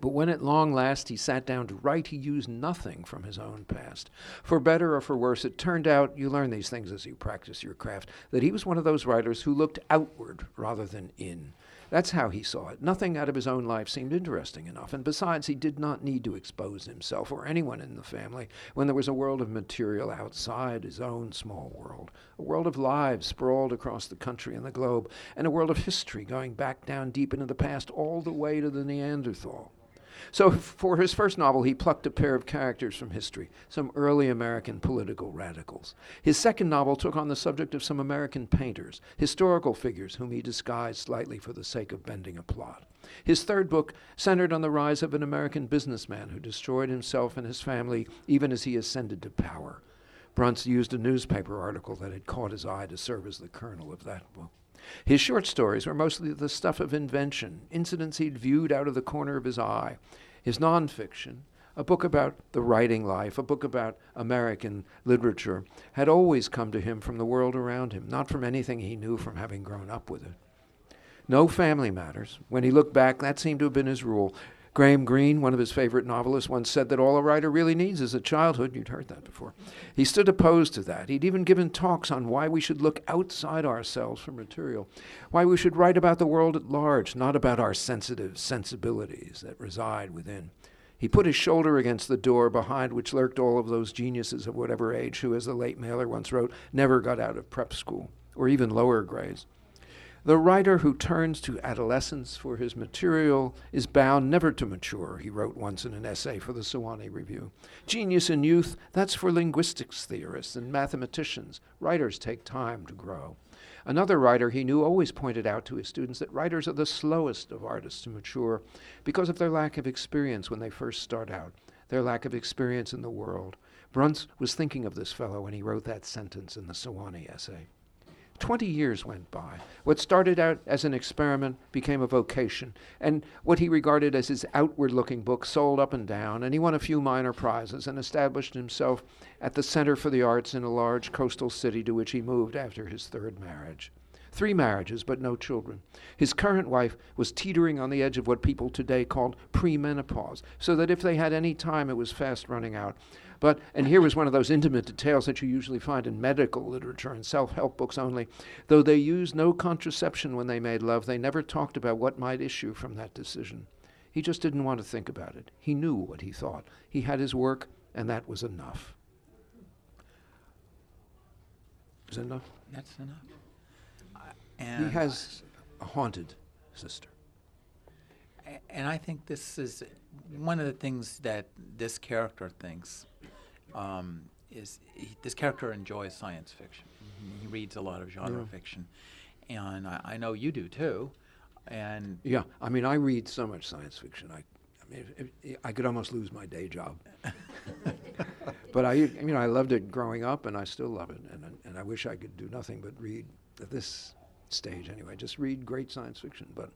But when at long last he sat down to write, he used nothing from his own past. For better or for worse, it turned out, you learn these things as you practice your craft, that he was one of those writers who looked outward rather than in. That's how he saw it. Nothing out of his own life seemed interesting enough, and besides, he did not need to expose himself or anyone in the family when there was a world of material outside his own small world, a world of lives sprawled across the country and the globe, and a world of history going back down deep into the past all the way to the Neanderthal. So for his first novel, he plucked a pair of characters from history, some early American political radicals. His second novel took on the subject of some American painters, historical figures whom he disguised slightly for the sake of bending a plot. His third book centered on the rise of an American businessman who destroyed himself and his family even as he ascended to power. Bruntz used a newspaper article that had caught his eye to serve as the kernel of that book. His short stories were mostly the stuff of invention, incidents he'd viewed out of the corner of his eye. His nonfiction, a book about the writing life, a book about American literature, had always come to him from the world around him, not from anything he knew from having grown up with it. No family matters. When he looked back, that seemed to have been his rule. Graham Greene, one of his favorite novelists, once said that all a writer really needs is a childhood. You'd heard that before. He stood opposed to that. He'd even given talks on why we should look outside ourselves for material, why we should write about the world at large, not about our sensitive sensibilities that reside within. He put his shoulder against the door behind which lurked all of those geniuses of whatever age who, as the late Mailer once wrote, never got out of prep school, or even lower grades. The writer who turns to adolescence for his material is bound never to mature, he wrote once in an essay for the Sewanee Review. Genius in youth, that's for linguistics theorists and mathematicians. Writers take time to grow. Another writer he knew always pointed out to his students that writers are the slowest of artists to mature because of their lack of experience when they first start out, their lack of experience in the world. Bruntz was thinking of this fellow when he wrote that sentence in the Sewanee essay. 20 years went by. What started out as an experiment became a vocation, and what he regarded as his outward-looking book sold up and down, and he won a few minor prizes and established himself at the Center for the Arts in a large coastal city to which he moved after his third marriage. 3 marriages, but no children. His current wife was teetering on the edge of what people today called premenopause, so that if they had any time, it was fast running out. But, and here was one of those intimate details that you usually find in medical literature and self-help books only, though they used no contraception when they made love, they never talked about what might issue from that decision. He just didn't want to think about it. He knew what he thought. He had his work, and that was enough. Is that enough? That's enough. And he has a haunted sister. And I think this is one of the things that this character thinks, this character enjoys science fiction. Mm-hmm. He reads a lot of genre fiction. And I know you do, too. And yeah, I mean, I read so much science fiction. I mean, I could almost lose my day job. But I loved it growing up, and I still love it. And I wish I could do nothing but read at this stage anyway. Just read great science fiction, but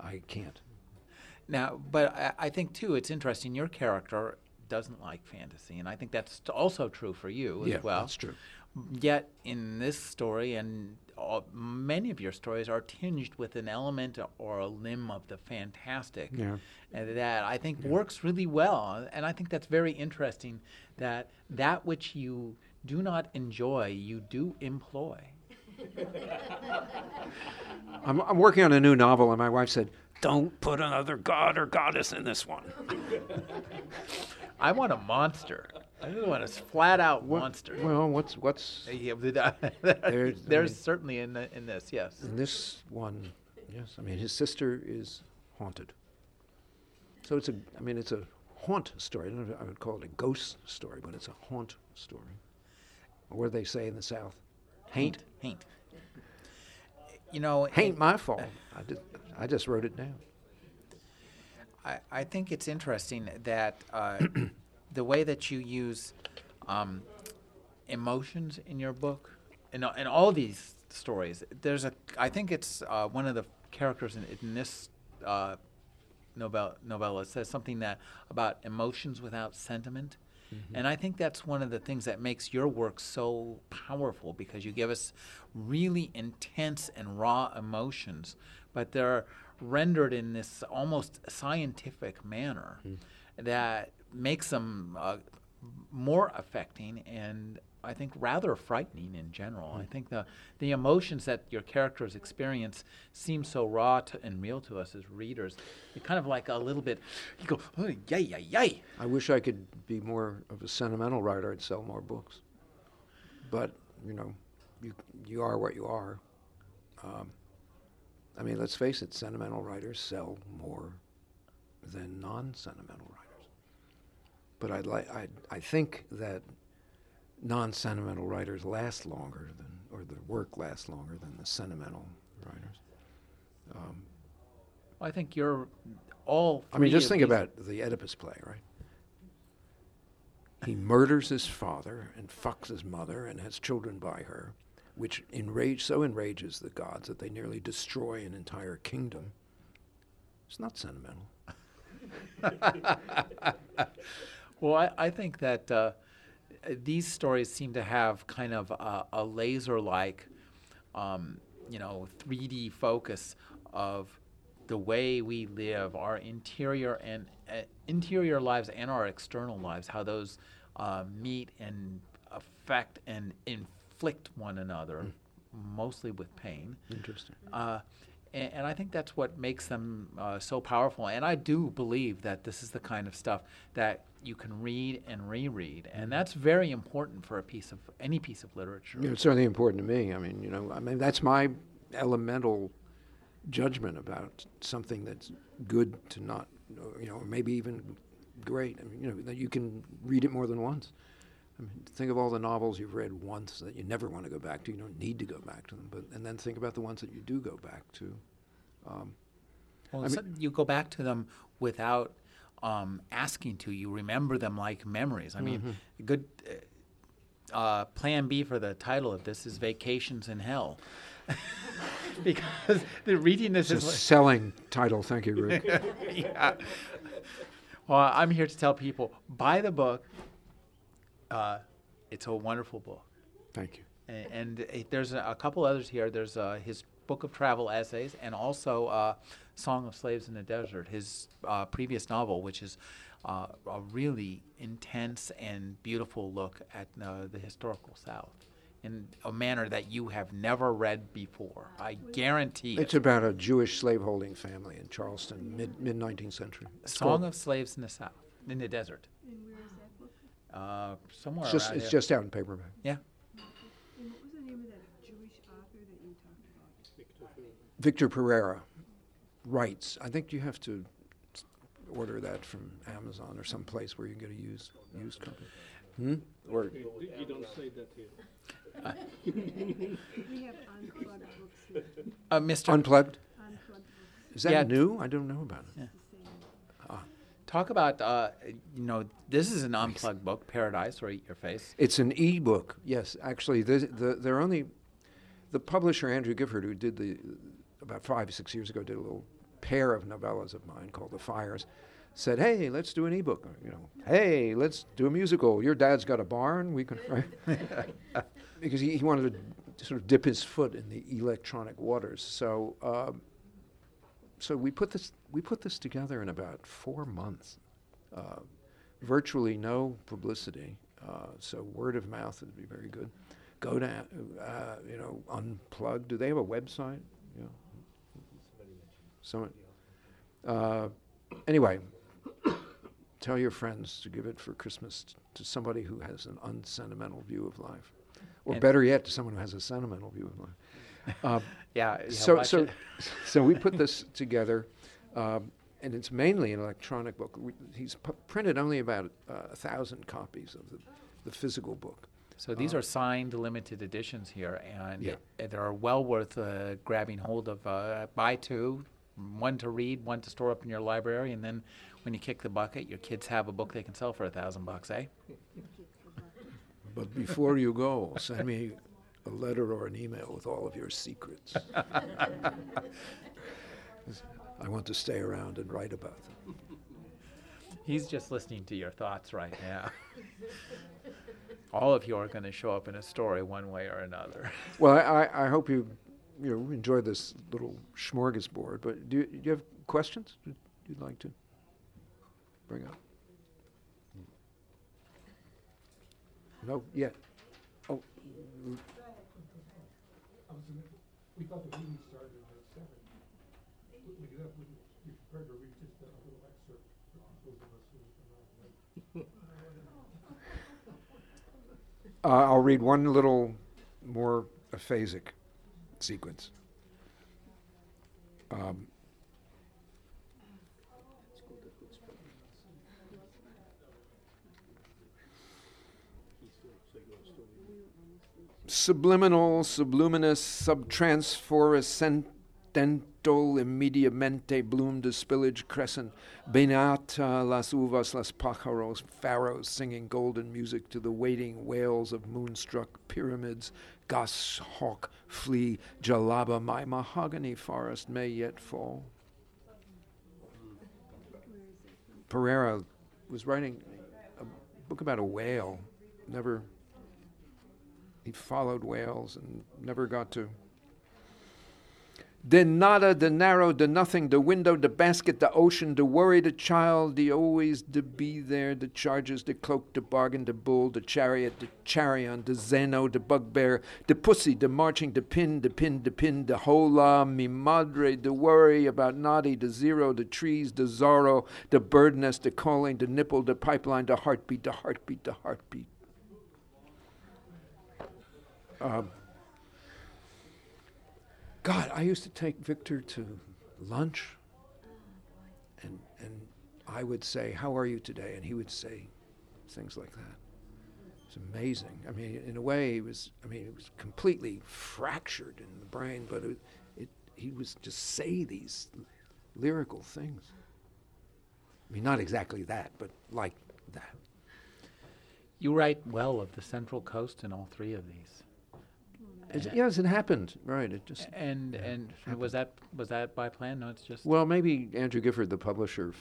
I can't. Now, but I think too, it's interesting. Your character doesn't like fantasy, and I think that's also true for you as well. Yeah, that's true. Yet in this story, and many of your stories are tinged with an element or a limb of the fantastic, and that I think works really well. And I think that's very interesting, that that which you do not enjoy, you do employ. I'm working on a new novel, and my wife said, "Don't put another god or goddess in this one." I want a monster. I don't want a flat-out monster. Well, what's? Yeah, there's certainly in this, yes. In this one, yes. I mean, his sister is haunted. So it's a haunt story. I don't know if I would call it a ghost story, but it's a haunt story. Or what do they say in the South? Haint. You know, ain't my fault. I just wrote it down. I think it's interesting that the way that you use emotions in your book, in all these stories, I think it's one of the characters in this novella says something about emotions without sentiment. Mm-hmm. And I think that's one of the things that makes your work so powerful, because you give us really intense and raw emotions, but they're rendered in this almost scientific manner that makes them more affecting and I think rather frightening in general. Mm-hmm. I think the emotions that your characters experience seem so raw and real to us as readers. It's kind of like a little bit, you go, oh, yay, yay, yay. I wish I could be more of a sentimental writer and sell more books. But, you know, you are what you are. I mean, let's face it, sentimental writers sell more than non-sentimental writers. But I think that non-sentimental writers last longer than, or the work lasts longer than the sentimental writers. I think you're all. I mean, just think about the Oedipus play, right? He murders his father and fucks his mother and has children by her, which enrages the gods that they nearly destroy an entire kingdom. It's not sentimental. Well, I think that these stories seem to have kind of a laser-like, 3D focus of the way we live, our interior lives and our external lives, how those meet and affect and inflict one another, mostly with pain. Interesting. And I think that's what makes them so powerful. And I do believe that this is the kind of stuff that you can read and reread. And that's very important for any piece of literature. It's certainly important to me. I mean, that's my elemental judgment about something that's good to not, maybe even great. I mean, that you can read it more than once. I mean, think of all the novels you've read once that you never want to go back to. You don't need to go back to them, and then think about the ones that you do go back to. You go back to them without asking to. You remember them like memories. I mean, good. Plan B for the title of this is Vacations in Hell, because the reading this is a selling title. Thank you, Rick. Yeah. Well, I'm here to tell people, buy the book. It's a wonderful book. Thank you. And there's a couple others here. There's his book of travel essays, and also Song of Slaves in the Desert, his previous novel, which is a really intense and beautiful look at the historical South in a manner that you have never read before. I guarantee it. It's about a Jewish slaveholding family in Charleston, mid-19th century. Song of Slaves in the Desert. Somewhere it's just out in paperback. Yeah. And what was the name of that Jewish author that you talked about? Victor Perera writes. I think you have to order that from Amazon or some place where you can get a used copy. Or you don't say that here. We have unplugged books here. Mr. Unplugged. Is that new? I don't know about it. Yeah. Talk about, this is an unplugged book, Paradise, Right Your Face. It's an e-book, yes. Actually, the publisher, Andrew Gifford, who did about 5 or 6 years ago, did a little pair of novellas of mine called The Fires, said, hey, let's do an e-book. Hey, let's do a musical. Your dad's got a barn. We can, right? Because he wanted to sort of dip his foot in the electronic waters. So, so we put this together in about 4 months. Virtually no publicity, so word of mouth would be very good. Go to Unplugged. Do they have a website? Yeah. Someone. Anyway, tell your friends to give it for Christmas to somebody who has an unsentimental view of life, or and better yet, to someone who has a sentimental view of life. So we put this together, and it's mainly an electronic book. He's printed only about 1,000 copies of the physical book. So these are signed limited editions here, and they are well worth grabbing hold of. Buy two, one to read, one to store up in your library, and then when you kick the bucket, your kids have a book they can sell for $1,000, eh? But before you go, send me a letter or an email with all of your secrets. I want to stay around and write about them. He's just listening to your thoughts right now. All of you are going to show up in a story one way or another. Well, I hope you enjoy this little smorgasbord. But do you have questions you'd like to bring up? No, yeah. Oh. We thought the reading started at 7. We did that. We prepared to read just a little excerpt for those of us who are not. I'll read one little more aphasic sequence. Subliminal, subluminous, subtransforescendental, immediamente bloom de spillage crescent, benata las uvas, las pájaros, pharaohs singing golden music to the waiting wails of moonstruck pyramids, goshawk, flea, jalaba, my mahogany forest may yet fall. Perera was writing a book about a whale, He followed whales and never got to. De nada, de narrow, de nothing, de window, de basket, de ocean, de worry, de child, de always, de be there, de charges, de cloak, de bargain, de bull, de chariot, de charion, de zeno, de bugbear, de pussy, de marching, de pin, de pin, de pin, de hola, mi madre, de worry about naughty, de zero, de trees, de zorro, de bird nest, de calling, de nipple, de pipeline, de heartbeat, de heartbeat, de heartbeat. God, I used to take Victor to lunch, and I would say, how are you today? And he would say things like that. It's amazing. I mean, in a way, it was completely fractured in the brain, but he was just say these lyrical things. I mean, not exactly that, but like that. You write well of the Central Coast in all three of these. Yes, it happened. Right. It just and was that by plan? No, it's just. Well, maybe Andrew Gifford, the publisher,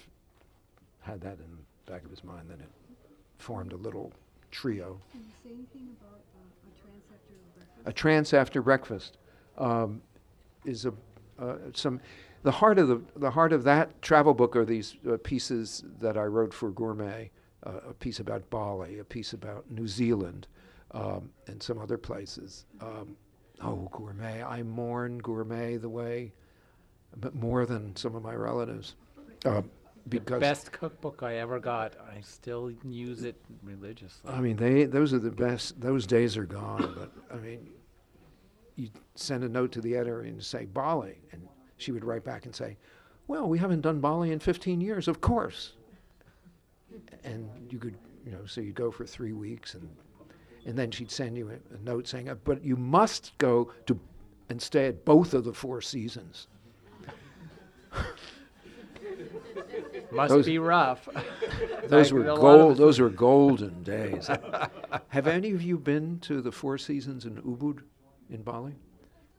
had that in the back of his mind. Then it formed a little trio. Can you say anything about A Trance After Breakfast? Is some the heart of that travel book are these pieces that I wrote for Gourmet. A piece about Bali, a piece about New Zealand. And some other places. Gourmet. I mourn Gourmet the way, but more than some of my relatives. Because the best cookbook I ever got, I still use it religiously. I mean, those are the best. Those days are gone, but I mean, you send a note to the editor and say, Bali, and she would write back and say, well, we haven't done Bali in 15 years, of course. And you could, so you go for 3 weeks and then she'd send you a note saying, but you must go and stay at both of the Four Seasons. Must be rough. Those were golden days. Have any of you been to the Four Seasons in Ubud in Bali?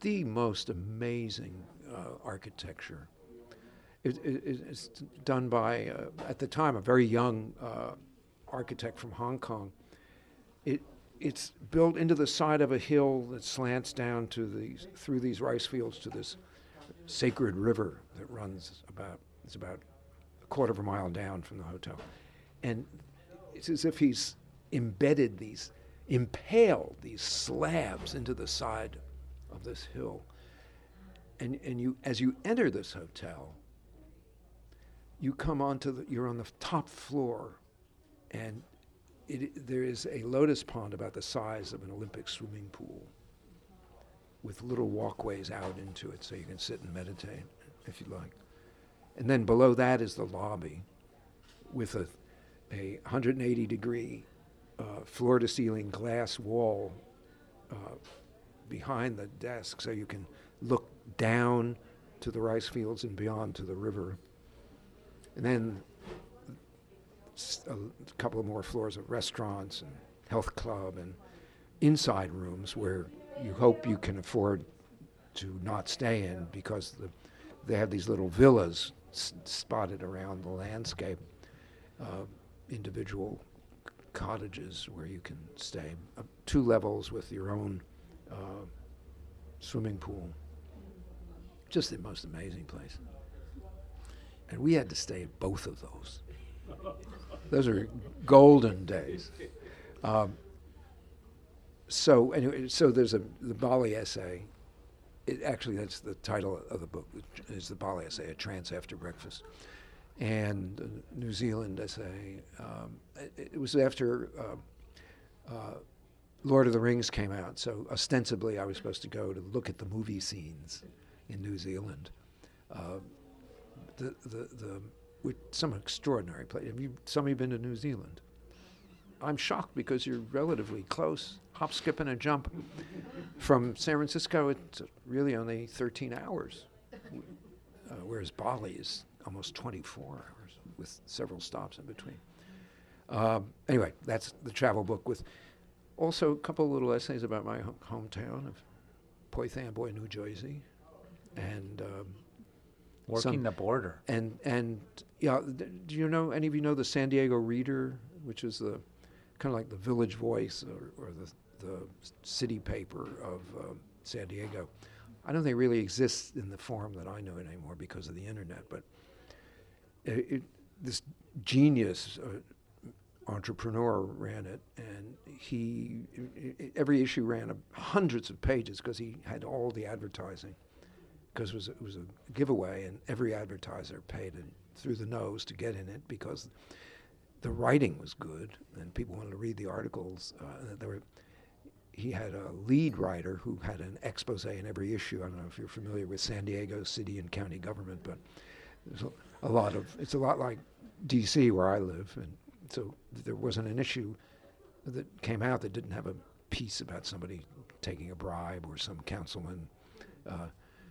The most amazing architecture. It's done by, at the time, a very young architect from Hong Kong. It's built into the side of a hill that slants down through these rice fields to this sacred river that runs about a quarter of a mile down from the hotel. And it's as if he's impaled these slabs into the side of this hill. And you, as you enter this hotel, you come you're on the top floor, and there is a lotus pond about the size of an Olympic swimming pool with little walkways out into it so you can sit and meditate if you like. And then below that is the lobby with a 180-degree floor-to-ceiling glass wall behind the desk so you can look down to the rice fields and beyond to the river. And then a couple of more floors of restaurants and health club and inside rooms where you hope you can afford to not stay in because they have these little villas spotted around the landscape, individual cottages where you can stay, two levels with your own swimming pool. Just the most amazing place. And we had to stay at both of those. Those are golden days. So anyway, there's the Bali essay. That's the title of the book. Is the Bali essay, A Trance After Breakfast, and the New Zealand essay. It was after Lord of the Rings came out, so ostensibly I was supposed to go to look at the movie scenes in New Zealand. With some extraordinary place. Some of you been to New Zealand? I'm shocked because you're relatively close, hop, skip, and a jump. From San Francisco, it's really only 13 hours, whereas Bali is almost 24 hours with several stops in between. Anyway, that's the travel book with also a couple little essays about my hometown of Poithamboy, New Jersey, and working the border. And yeah, do you know, any of you know the San Diego Reader, which is the kind of like the Village Voice or the city paper of San Diego? I don't think it really exists in the form that I know it anymore because of the internet, but this genius entrepreneur ran it, and every issue ran hundreds of pages because he had all the advertising. Because it was a giveaway, and every advertiser paid it through the nose to get in it because the writing was good, and people wanted to read the articles. He had a lead writer who had an expose in every issue. I don't know if you're familiar with San Diego city and county government, but there's it's a lot like D.C. where I live, and so there wasn't an issue that came out that didn't have a piece about somebody taking a bribe or some councilman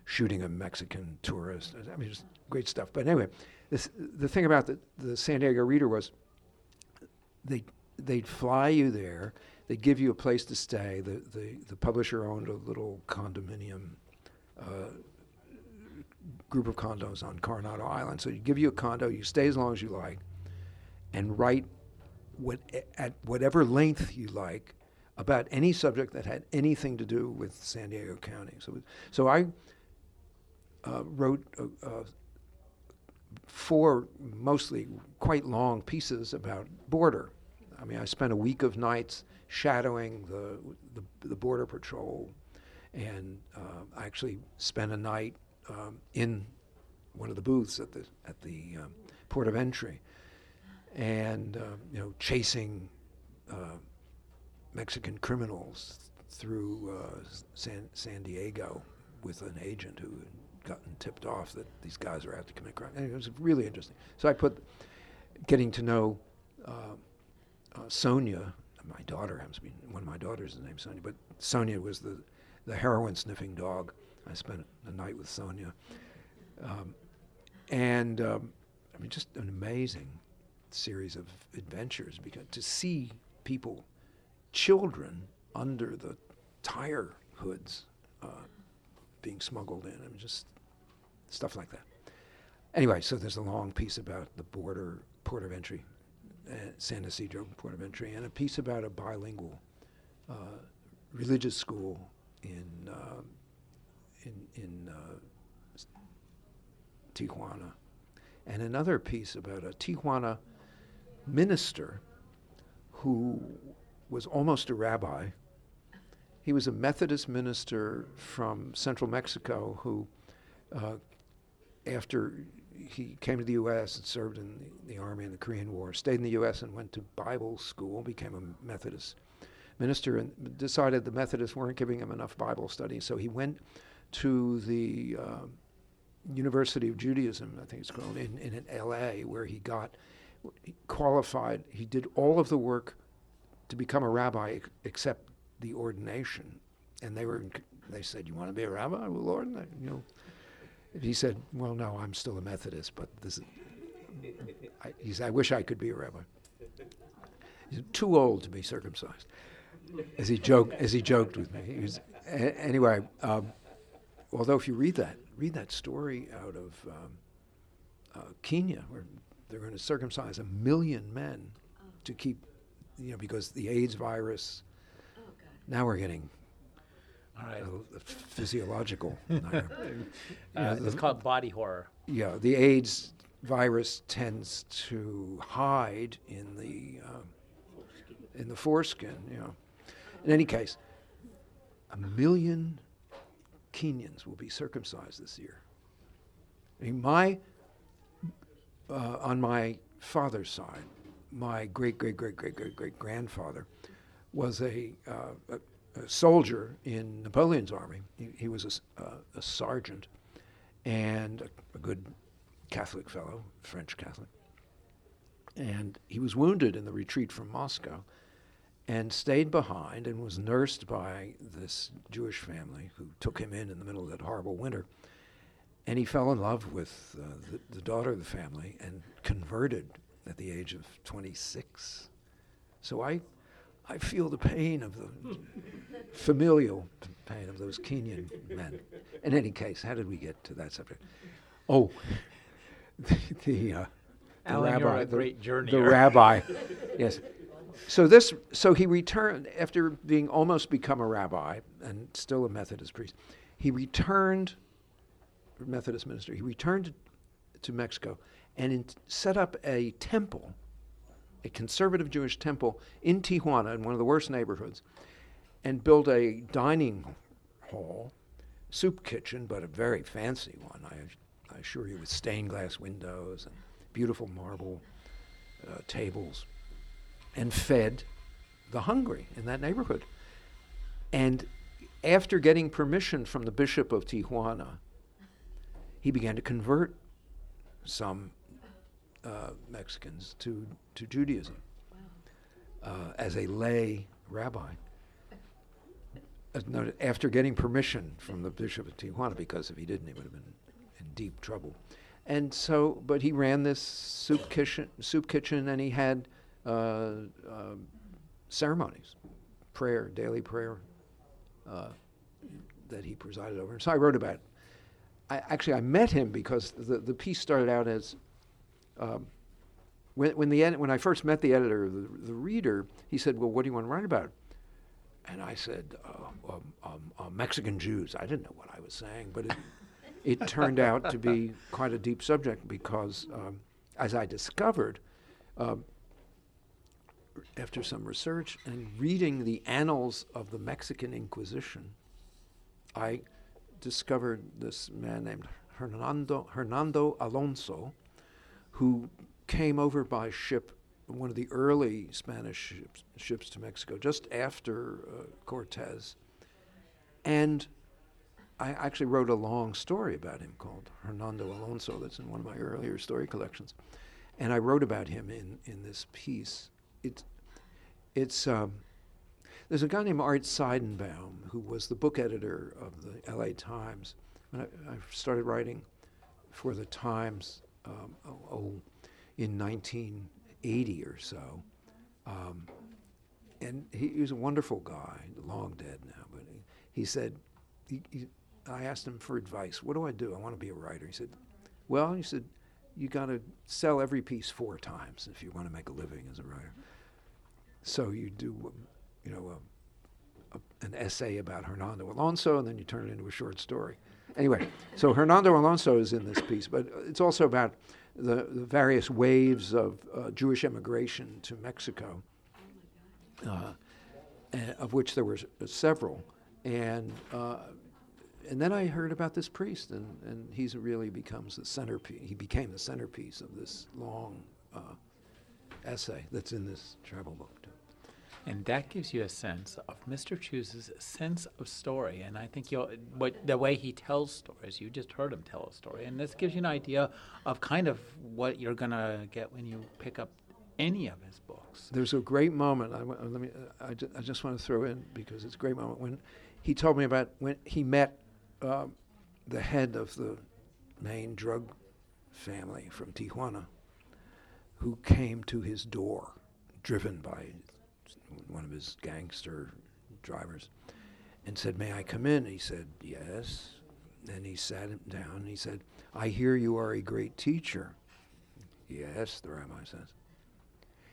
shooting a Mexican tourist. I mean, just great stuff. But anyway, the thing about the San Diego Reader was they'd fly you there, they'd give you a place to stay. The publisher owned a little condominium, group of condos on Coronado Island. So he'd give you a condo, you stay as long as you like, and write at whatever length you like about any subject that had anything to do with San Diego County. So I wrote four mostly quite long pieces about border. I mean, I spent a week of nights shadowing the border patrol, and I actually spent a night in one of the booths at the port of entry, and chasing Mexican criminals through San Diego with an agent who had gotten tipped off that these guys were out to commit crime. And it was really interesting. So I put getting to know Sonia, my daughter happens to be, one of my daughters is named Sonia, but Sonia was the heroin-sniffing dog. I spent a night with Sonia. mean, just an amazing series of adventures, because to see people, children under the tire hoods being smuggled in, I mean, just stuff like that. Anyway, so there's a long piece about the border, port of entry, San Isidro port of entry, and a piece about a bilingual religious school in Tijuana, and another piece about a Tijuana minister who was almost a rabbi. He was a Methodist minister from central Mexico who, after he came to the U.S. and served in the Army in the Korean War, stayed in the U.S. and went to Bible school, became a Methodist minister, and decided the Methodists weren't giving him enough Bible study, so he went to the University of Judaism, I think it's called, in L.A., where he got qualified. He did all of the work to become a rabbi except the ordination. And they said, "You want to be a rabbi, Lord?" And he said, "Well, no, I'm still a Methodist, but this is, he said, I wish I could be a rabbi. He's too old to be circumcised," as he joked with me. He was, anyway, although if you read that story out of Kenya, where they're going to circumcise 1 million men to keep, because the AIDS virus. Oh, God. Now we're getting all right, physiological. It's called body horror. Yeah, the AIDS virus tends to hide in the foreskin. In any case, 1 million Kenyans will be circumcised this year. I mean, on my father's side, my great-great-great-great-great-great-grandfather was a soldier in Napoleon's army. He was a sergeant and a good Catholic fellow, French Catholic. And he was wounded in the retreat from Moscow and stayed behind and was nursed by this Jewish family who took him in the middle of that horrible winter. And he fell in love with the daughter of the family and converted at the age of 26. So I feel the pain of the familial pain of those Kenyan men. In any case, how did we get to that subject? Oh, the Alan, rabbi, you're a great journey. The rabbi, yes. So he returned after being almost become a rabbi and still a Methodist priest. He returned, Methodist minister. He returned to Mexico and set up a temple, a conservative Jewish temple in Tijuana, in one of the worst neighborhoods, and built a dining hall, soup kitchen, but a very fancy one, I assure you, with stained glass windows and beautiful marble tables, and fed the hungry in that neighborhood. And after getting permission from the Bishop of Tijuana, he began to convert some Mexicans to Judaism. Wow. As a lay rabbi. After getting permission from the Bishop of Tijuana, because if he didn't, he would have been in deep trouble. And so, but he ran this soup kitchen, and he had ceremonies, daily prayer that he presided over. And so I wrote about it. I met him because the piece started out as when I first met the editor, the reader, he said, "Well, what do you want to write about?" And I said, "Mexican Jews." I didn't know what I was saying, but it turned out to be quite a deep subject because, as I discovered after some research and reading the annals of the Mexican Inquisition, I discovered this man named Hernando Alonso, who came over by ship, one of the early Spanish ships to Mexico, just after Cortez. And I actually wrote a long story about him called Hernando Alonso, that's in one of my earlier story collections. And I wrote about him in this piece. There's a guy named Art Seidenbaum who was the book editor of the LA Times. When I started writing for the Times, in 1980 or so. And he was a wonderful guy, long dead now, but he said, I asked him for advice. What do? I want to be a writer. He said, well, he said, you got to sell every piece 4 times if you want to make a living as a writer. So you do, you know, an essay about Hernando Alonso, and then you turn it into a short story. Anyway, so Hernando Alonso is in this piece, but it's also about the various waves of Jewish immigration to Mexico, of which there were several. And then I heard about this priest, and he's really becomes the centerpiece. He became the centerpiece of this long essay that's in this travel book, too. And that gives you a sense of Mr. Choose's sense of story. And I think the way he tells stories, you just heard him tell a story. And this gives you an idea of kind of what you're going to get when you pick up any of his books. There's a great moment. I just want to throw in, because it's a great moment, when he told me about when he met the head of the main drug family from Tijuana, who came to his door, driven by one of his gangster drivers, and said, may I come in? He said, yes. Then he sat him down and he said, I hear you are a great teacher. Yes, the rabbi says.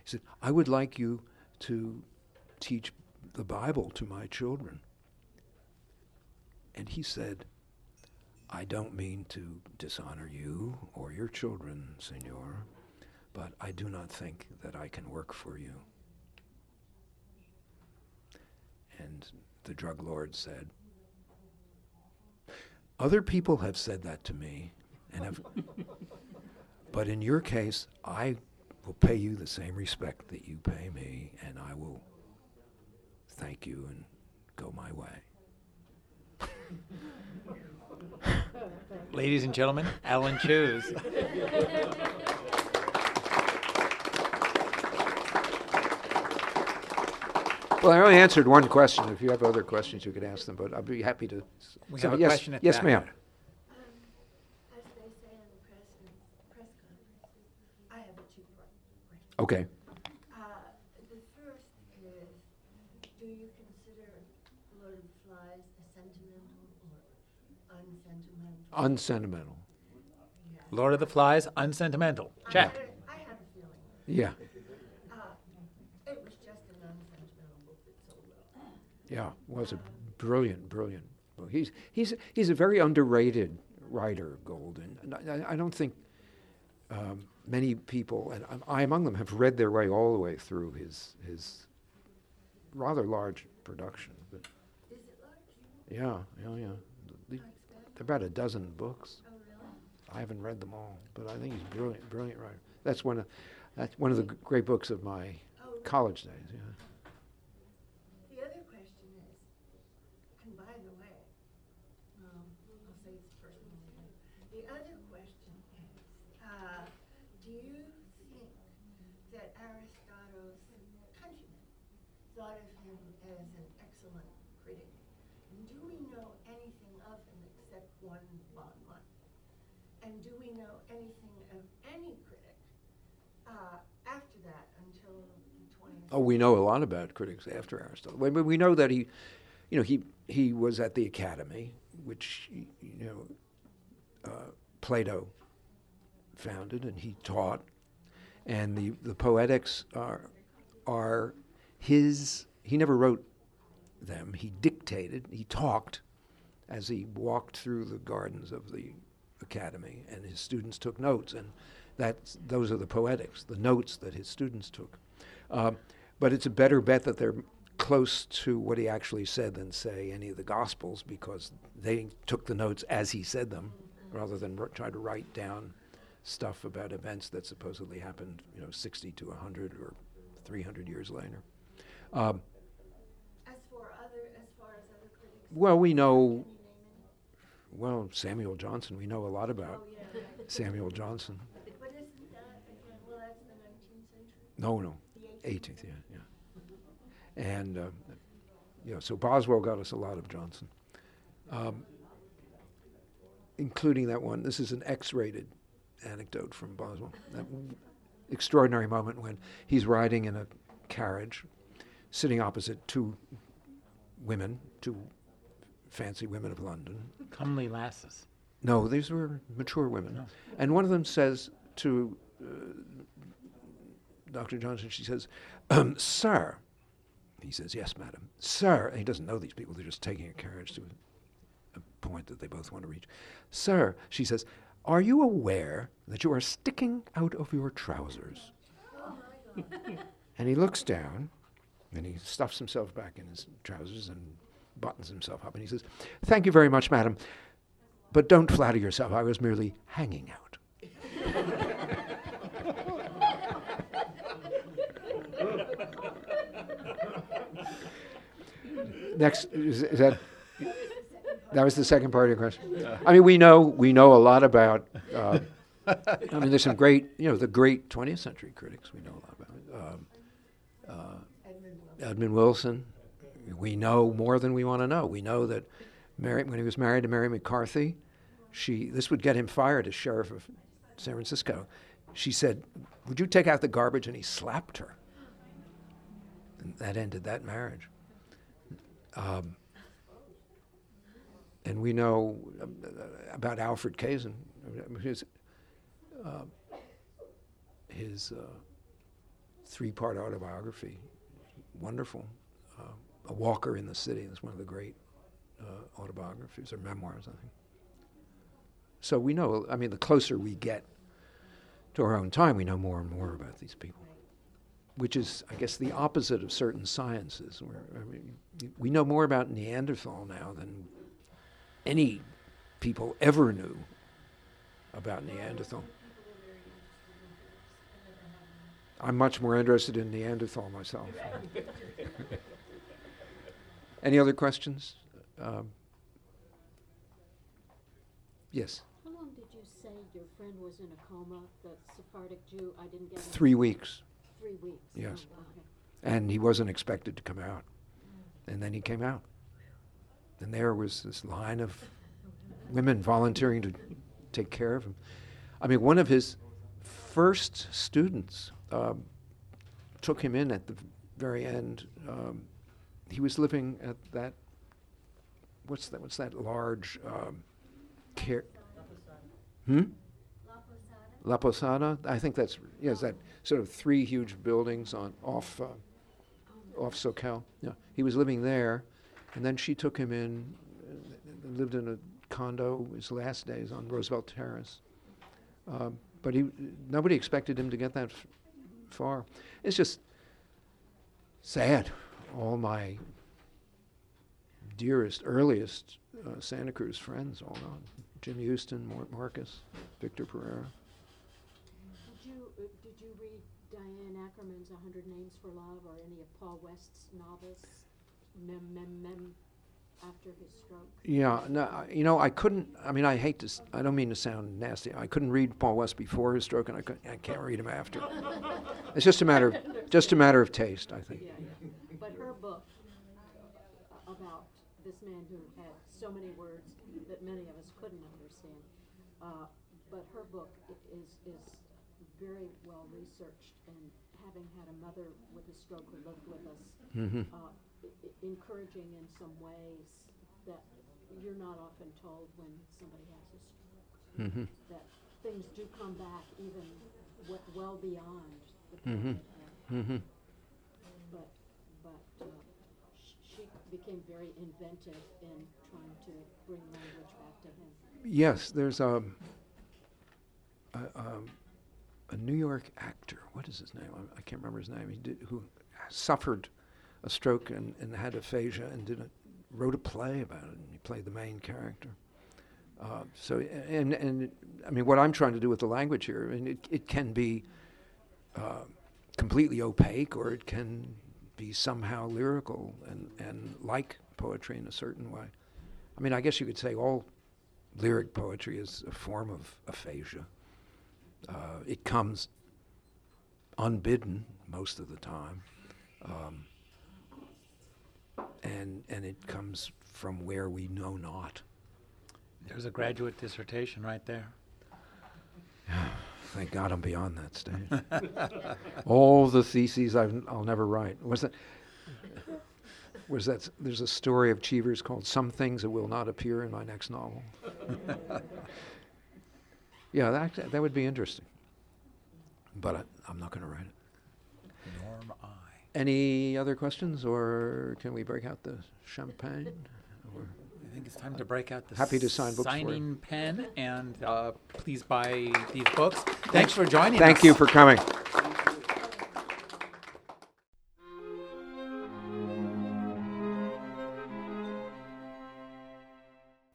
He said, I would like you to teach the Bible to my children. And he said, I don't mean to dishonor you or your children, senor, but I do not think that I can work for you. And the drug lord said, other people have said that to me, and have but in your case, I will pay you the same respect that you pay me, and I will thank you and go my way. Ladies and gentlemen, Alan Cheuse. Well, I only answered one question. If you have other questions, you could ask them, but I'd be happy to. We have a question at that. Yes, ma'am. As they say in the press conferences, I have a two-part question. Okay. The first is, do you consider Lord of the Flies a sentimental or unsentimental? Unsentimental. Yeah. Lord of the Flies, unsentimental. Check. I have a feeling. Yeah. Yeah, was a brilliant book. He's a very underrated writer, Golden. And I don't think many people, and I among them, have read their way all the way through his rather large production. But is it large? Yeah. About 12 books. Oh, really? I haven't read them all, but I think he's a brilliant writer. That's one of the great books of my college days. Yeah. And do we know anything of any critic after that until the 20th? Oh, we know a lot about critics after Aristotle. We know that he was at the Academy, which Plato founded, and he taught. And the Poetics are his. He never wrote them. He dictated. He talked as he walked through the gardens of the Academy, and his students took notes, and those are the Poetics, the notes that his students took. But it's a better bet that they're close to what he actually said than, say, any of the Gospels, because they took the notes as he said them, rather than try to write down stuff about events that supposedly happened, 60 to 100 or 300 years later. As far as other critics, well, we know. Well, Samuel Johnson, we know a lot about. Oh, yeah. Samuel Johnson. But isn't that, again, well, that's the 19th century? No, the 18th, yeah. And, so Boswell got us a lot of Johnson, including that one. This is an X-rated anecdote from Boswell. That extraordinary moment when he's riding in a carriage, sitting opposite two women, two fancy women of London. Comely lasses. No, these were mature women. No. And one of them says to Dr. Johnson, she says, "Sir." He says, "Yes, madam." "Sir," and he doesn't know these people, they're just taking a carriage to a point that they both want to reach. "Sir," she says, "are you aware that you are sticking out of your trousers?" And he looks down, and he stuffs himself back in his trousers and buttons himself up, and he says, "Thank you very much, madam, but don't flatter yourself. I was merely hanging out." Next, is that was the second part of your question? Yeah. I mean, we know a lot about, I mean, there's some great, the great 20th century critics we know a lot about. Edmund Wilson, we know more than we want to know. We know that when he was married to Mary McCarthy, this would get him fired as sheriff of San Francisco. She said, "Would you take out the garbage?" And he slapped her. And that ended that marriage. And we know about Alfred Kazin, his three-part autobiography, wonderful. A Walker in the City is one of the great autobiographies or memoirs, I think. So we know, I mean, the closer we get to our own time, we know more and more about these people, which is, I guess, the opposite of certain sciences. We know more about Neanderthal now than any people ever knew about Neanderthal. I'm much more interested in Neanderthal myself. Any other questions? Yes? How long did you say your friend was in a coma, the Sephardic Jew? I didn't get it. 3 weeks. 3 weeks. Yes. Oh, wow. And he wasn't expected to come out. And then he came out. And there was this line of women volunteering to take care of him. I mean, one of his first students took him in at the very end. He was living at that, what's that large care? La Posada, I think that's, is that sort of three huge buildings off Soquel. Yeah, he was living there, and then she took him in, lived in a condo his last days on Roosevelt Terrace. But nobody expected him to get that far. It's just sad. All my dearest, earliest Santa Cruz friends all gone. Jim Houston, Marcus, Victor Perera. Did you read Diane Ackerman's 100 Names for Love or any of Paul West's novels after his stroke? Yeah, no, I couldn't, I hate to, I don't mean to sound nasty. I couldn't read Paul West before his stroke, and I can't read him after. It's just a matter of taste, I think. Yeah. But her book about this man who had so many words that many of us couldn't understand, but her book is very well researched, and having had a mother with a stroke who lived with us, encouraging in some ways that you're not often told when somebody has a stroke, that things do come back even well beyond the point. But she became very inventive in trying to bring language back to him. Yes, there's a New York actor, what is his name? I can't remember his name. Who suffered a stroke and had aphasia and wrote a play about it, and he played the main character. What I'm trying to do with the language here, and it can be completely opaque, or it can be somehow lyrical and like poetry in a certain way. I mean, I guess you could say all lyric poetry is a form of aphasia. It comes unbidden most of the time, and it comes from where we know not. There's a graduate dissertation right there. thank God I'm beyond that stage. All the theses I'll never write. There's a story of Cheever's called Some Things That Will Not Appear in My Next Novel. Yeah, that would be interesting. But I'm not going to write it. Nor am I. Any other questions, or can we break out the champagne? Or I think it's time to break out the signing pen, and please buy these books. Thanks for joining us. Thank you for coming.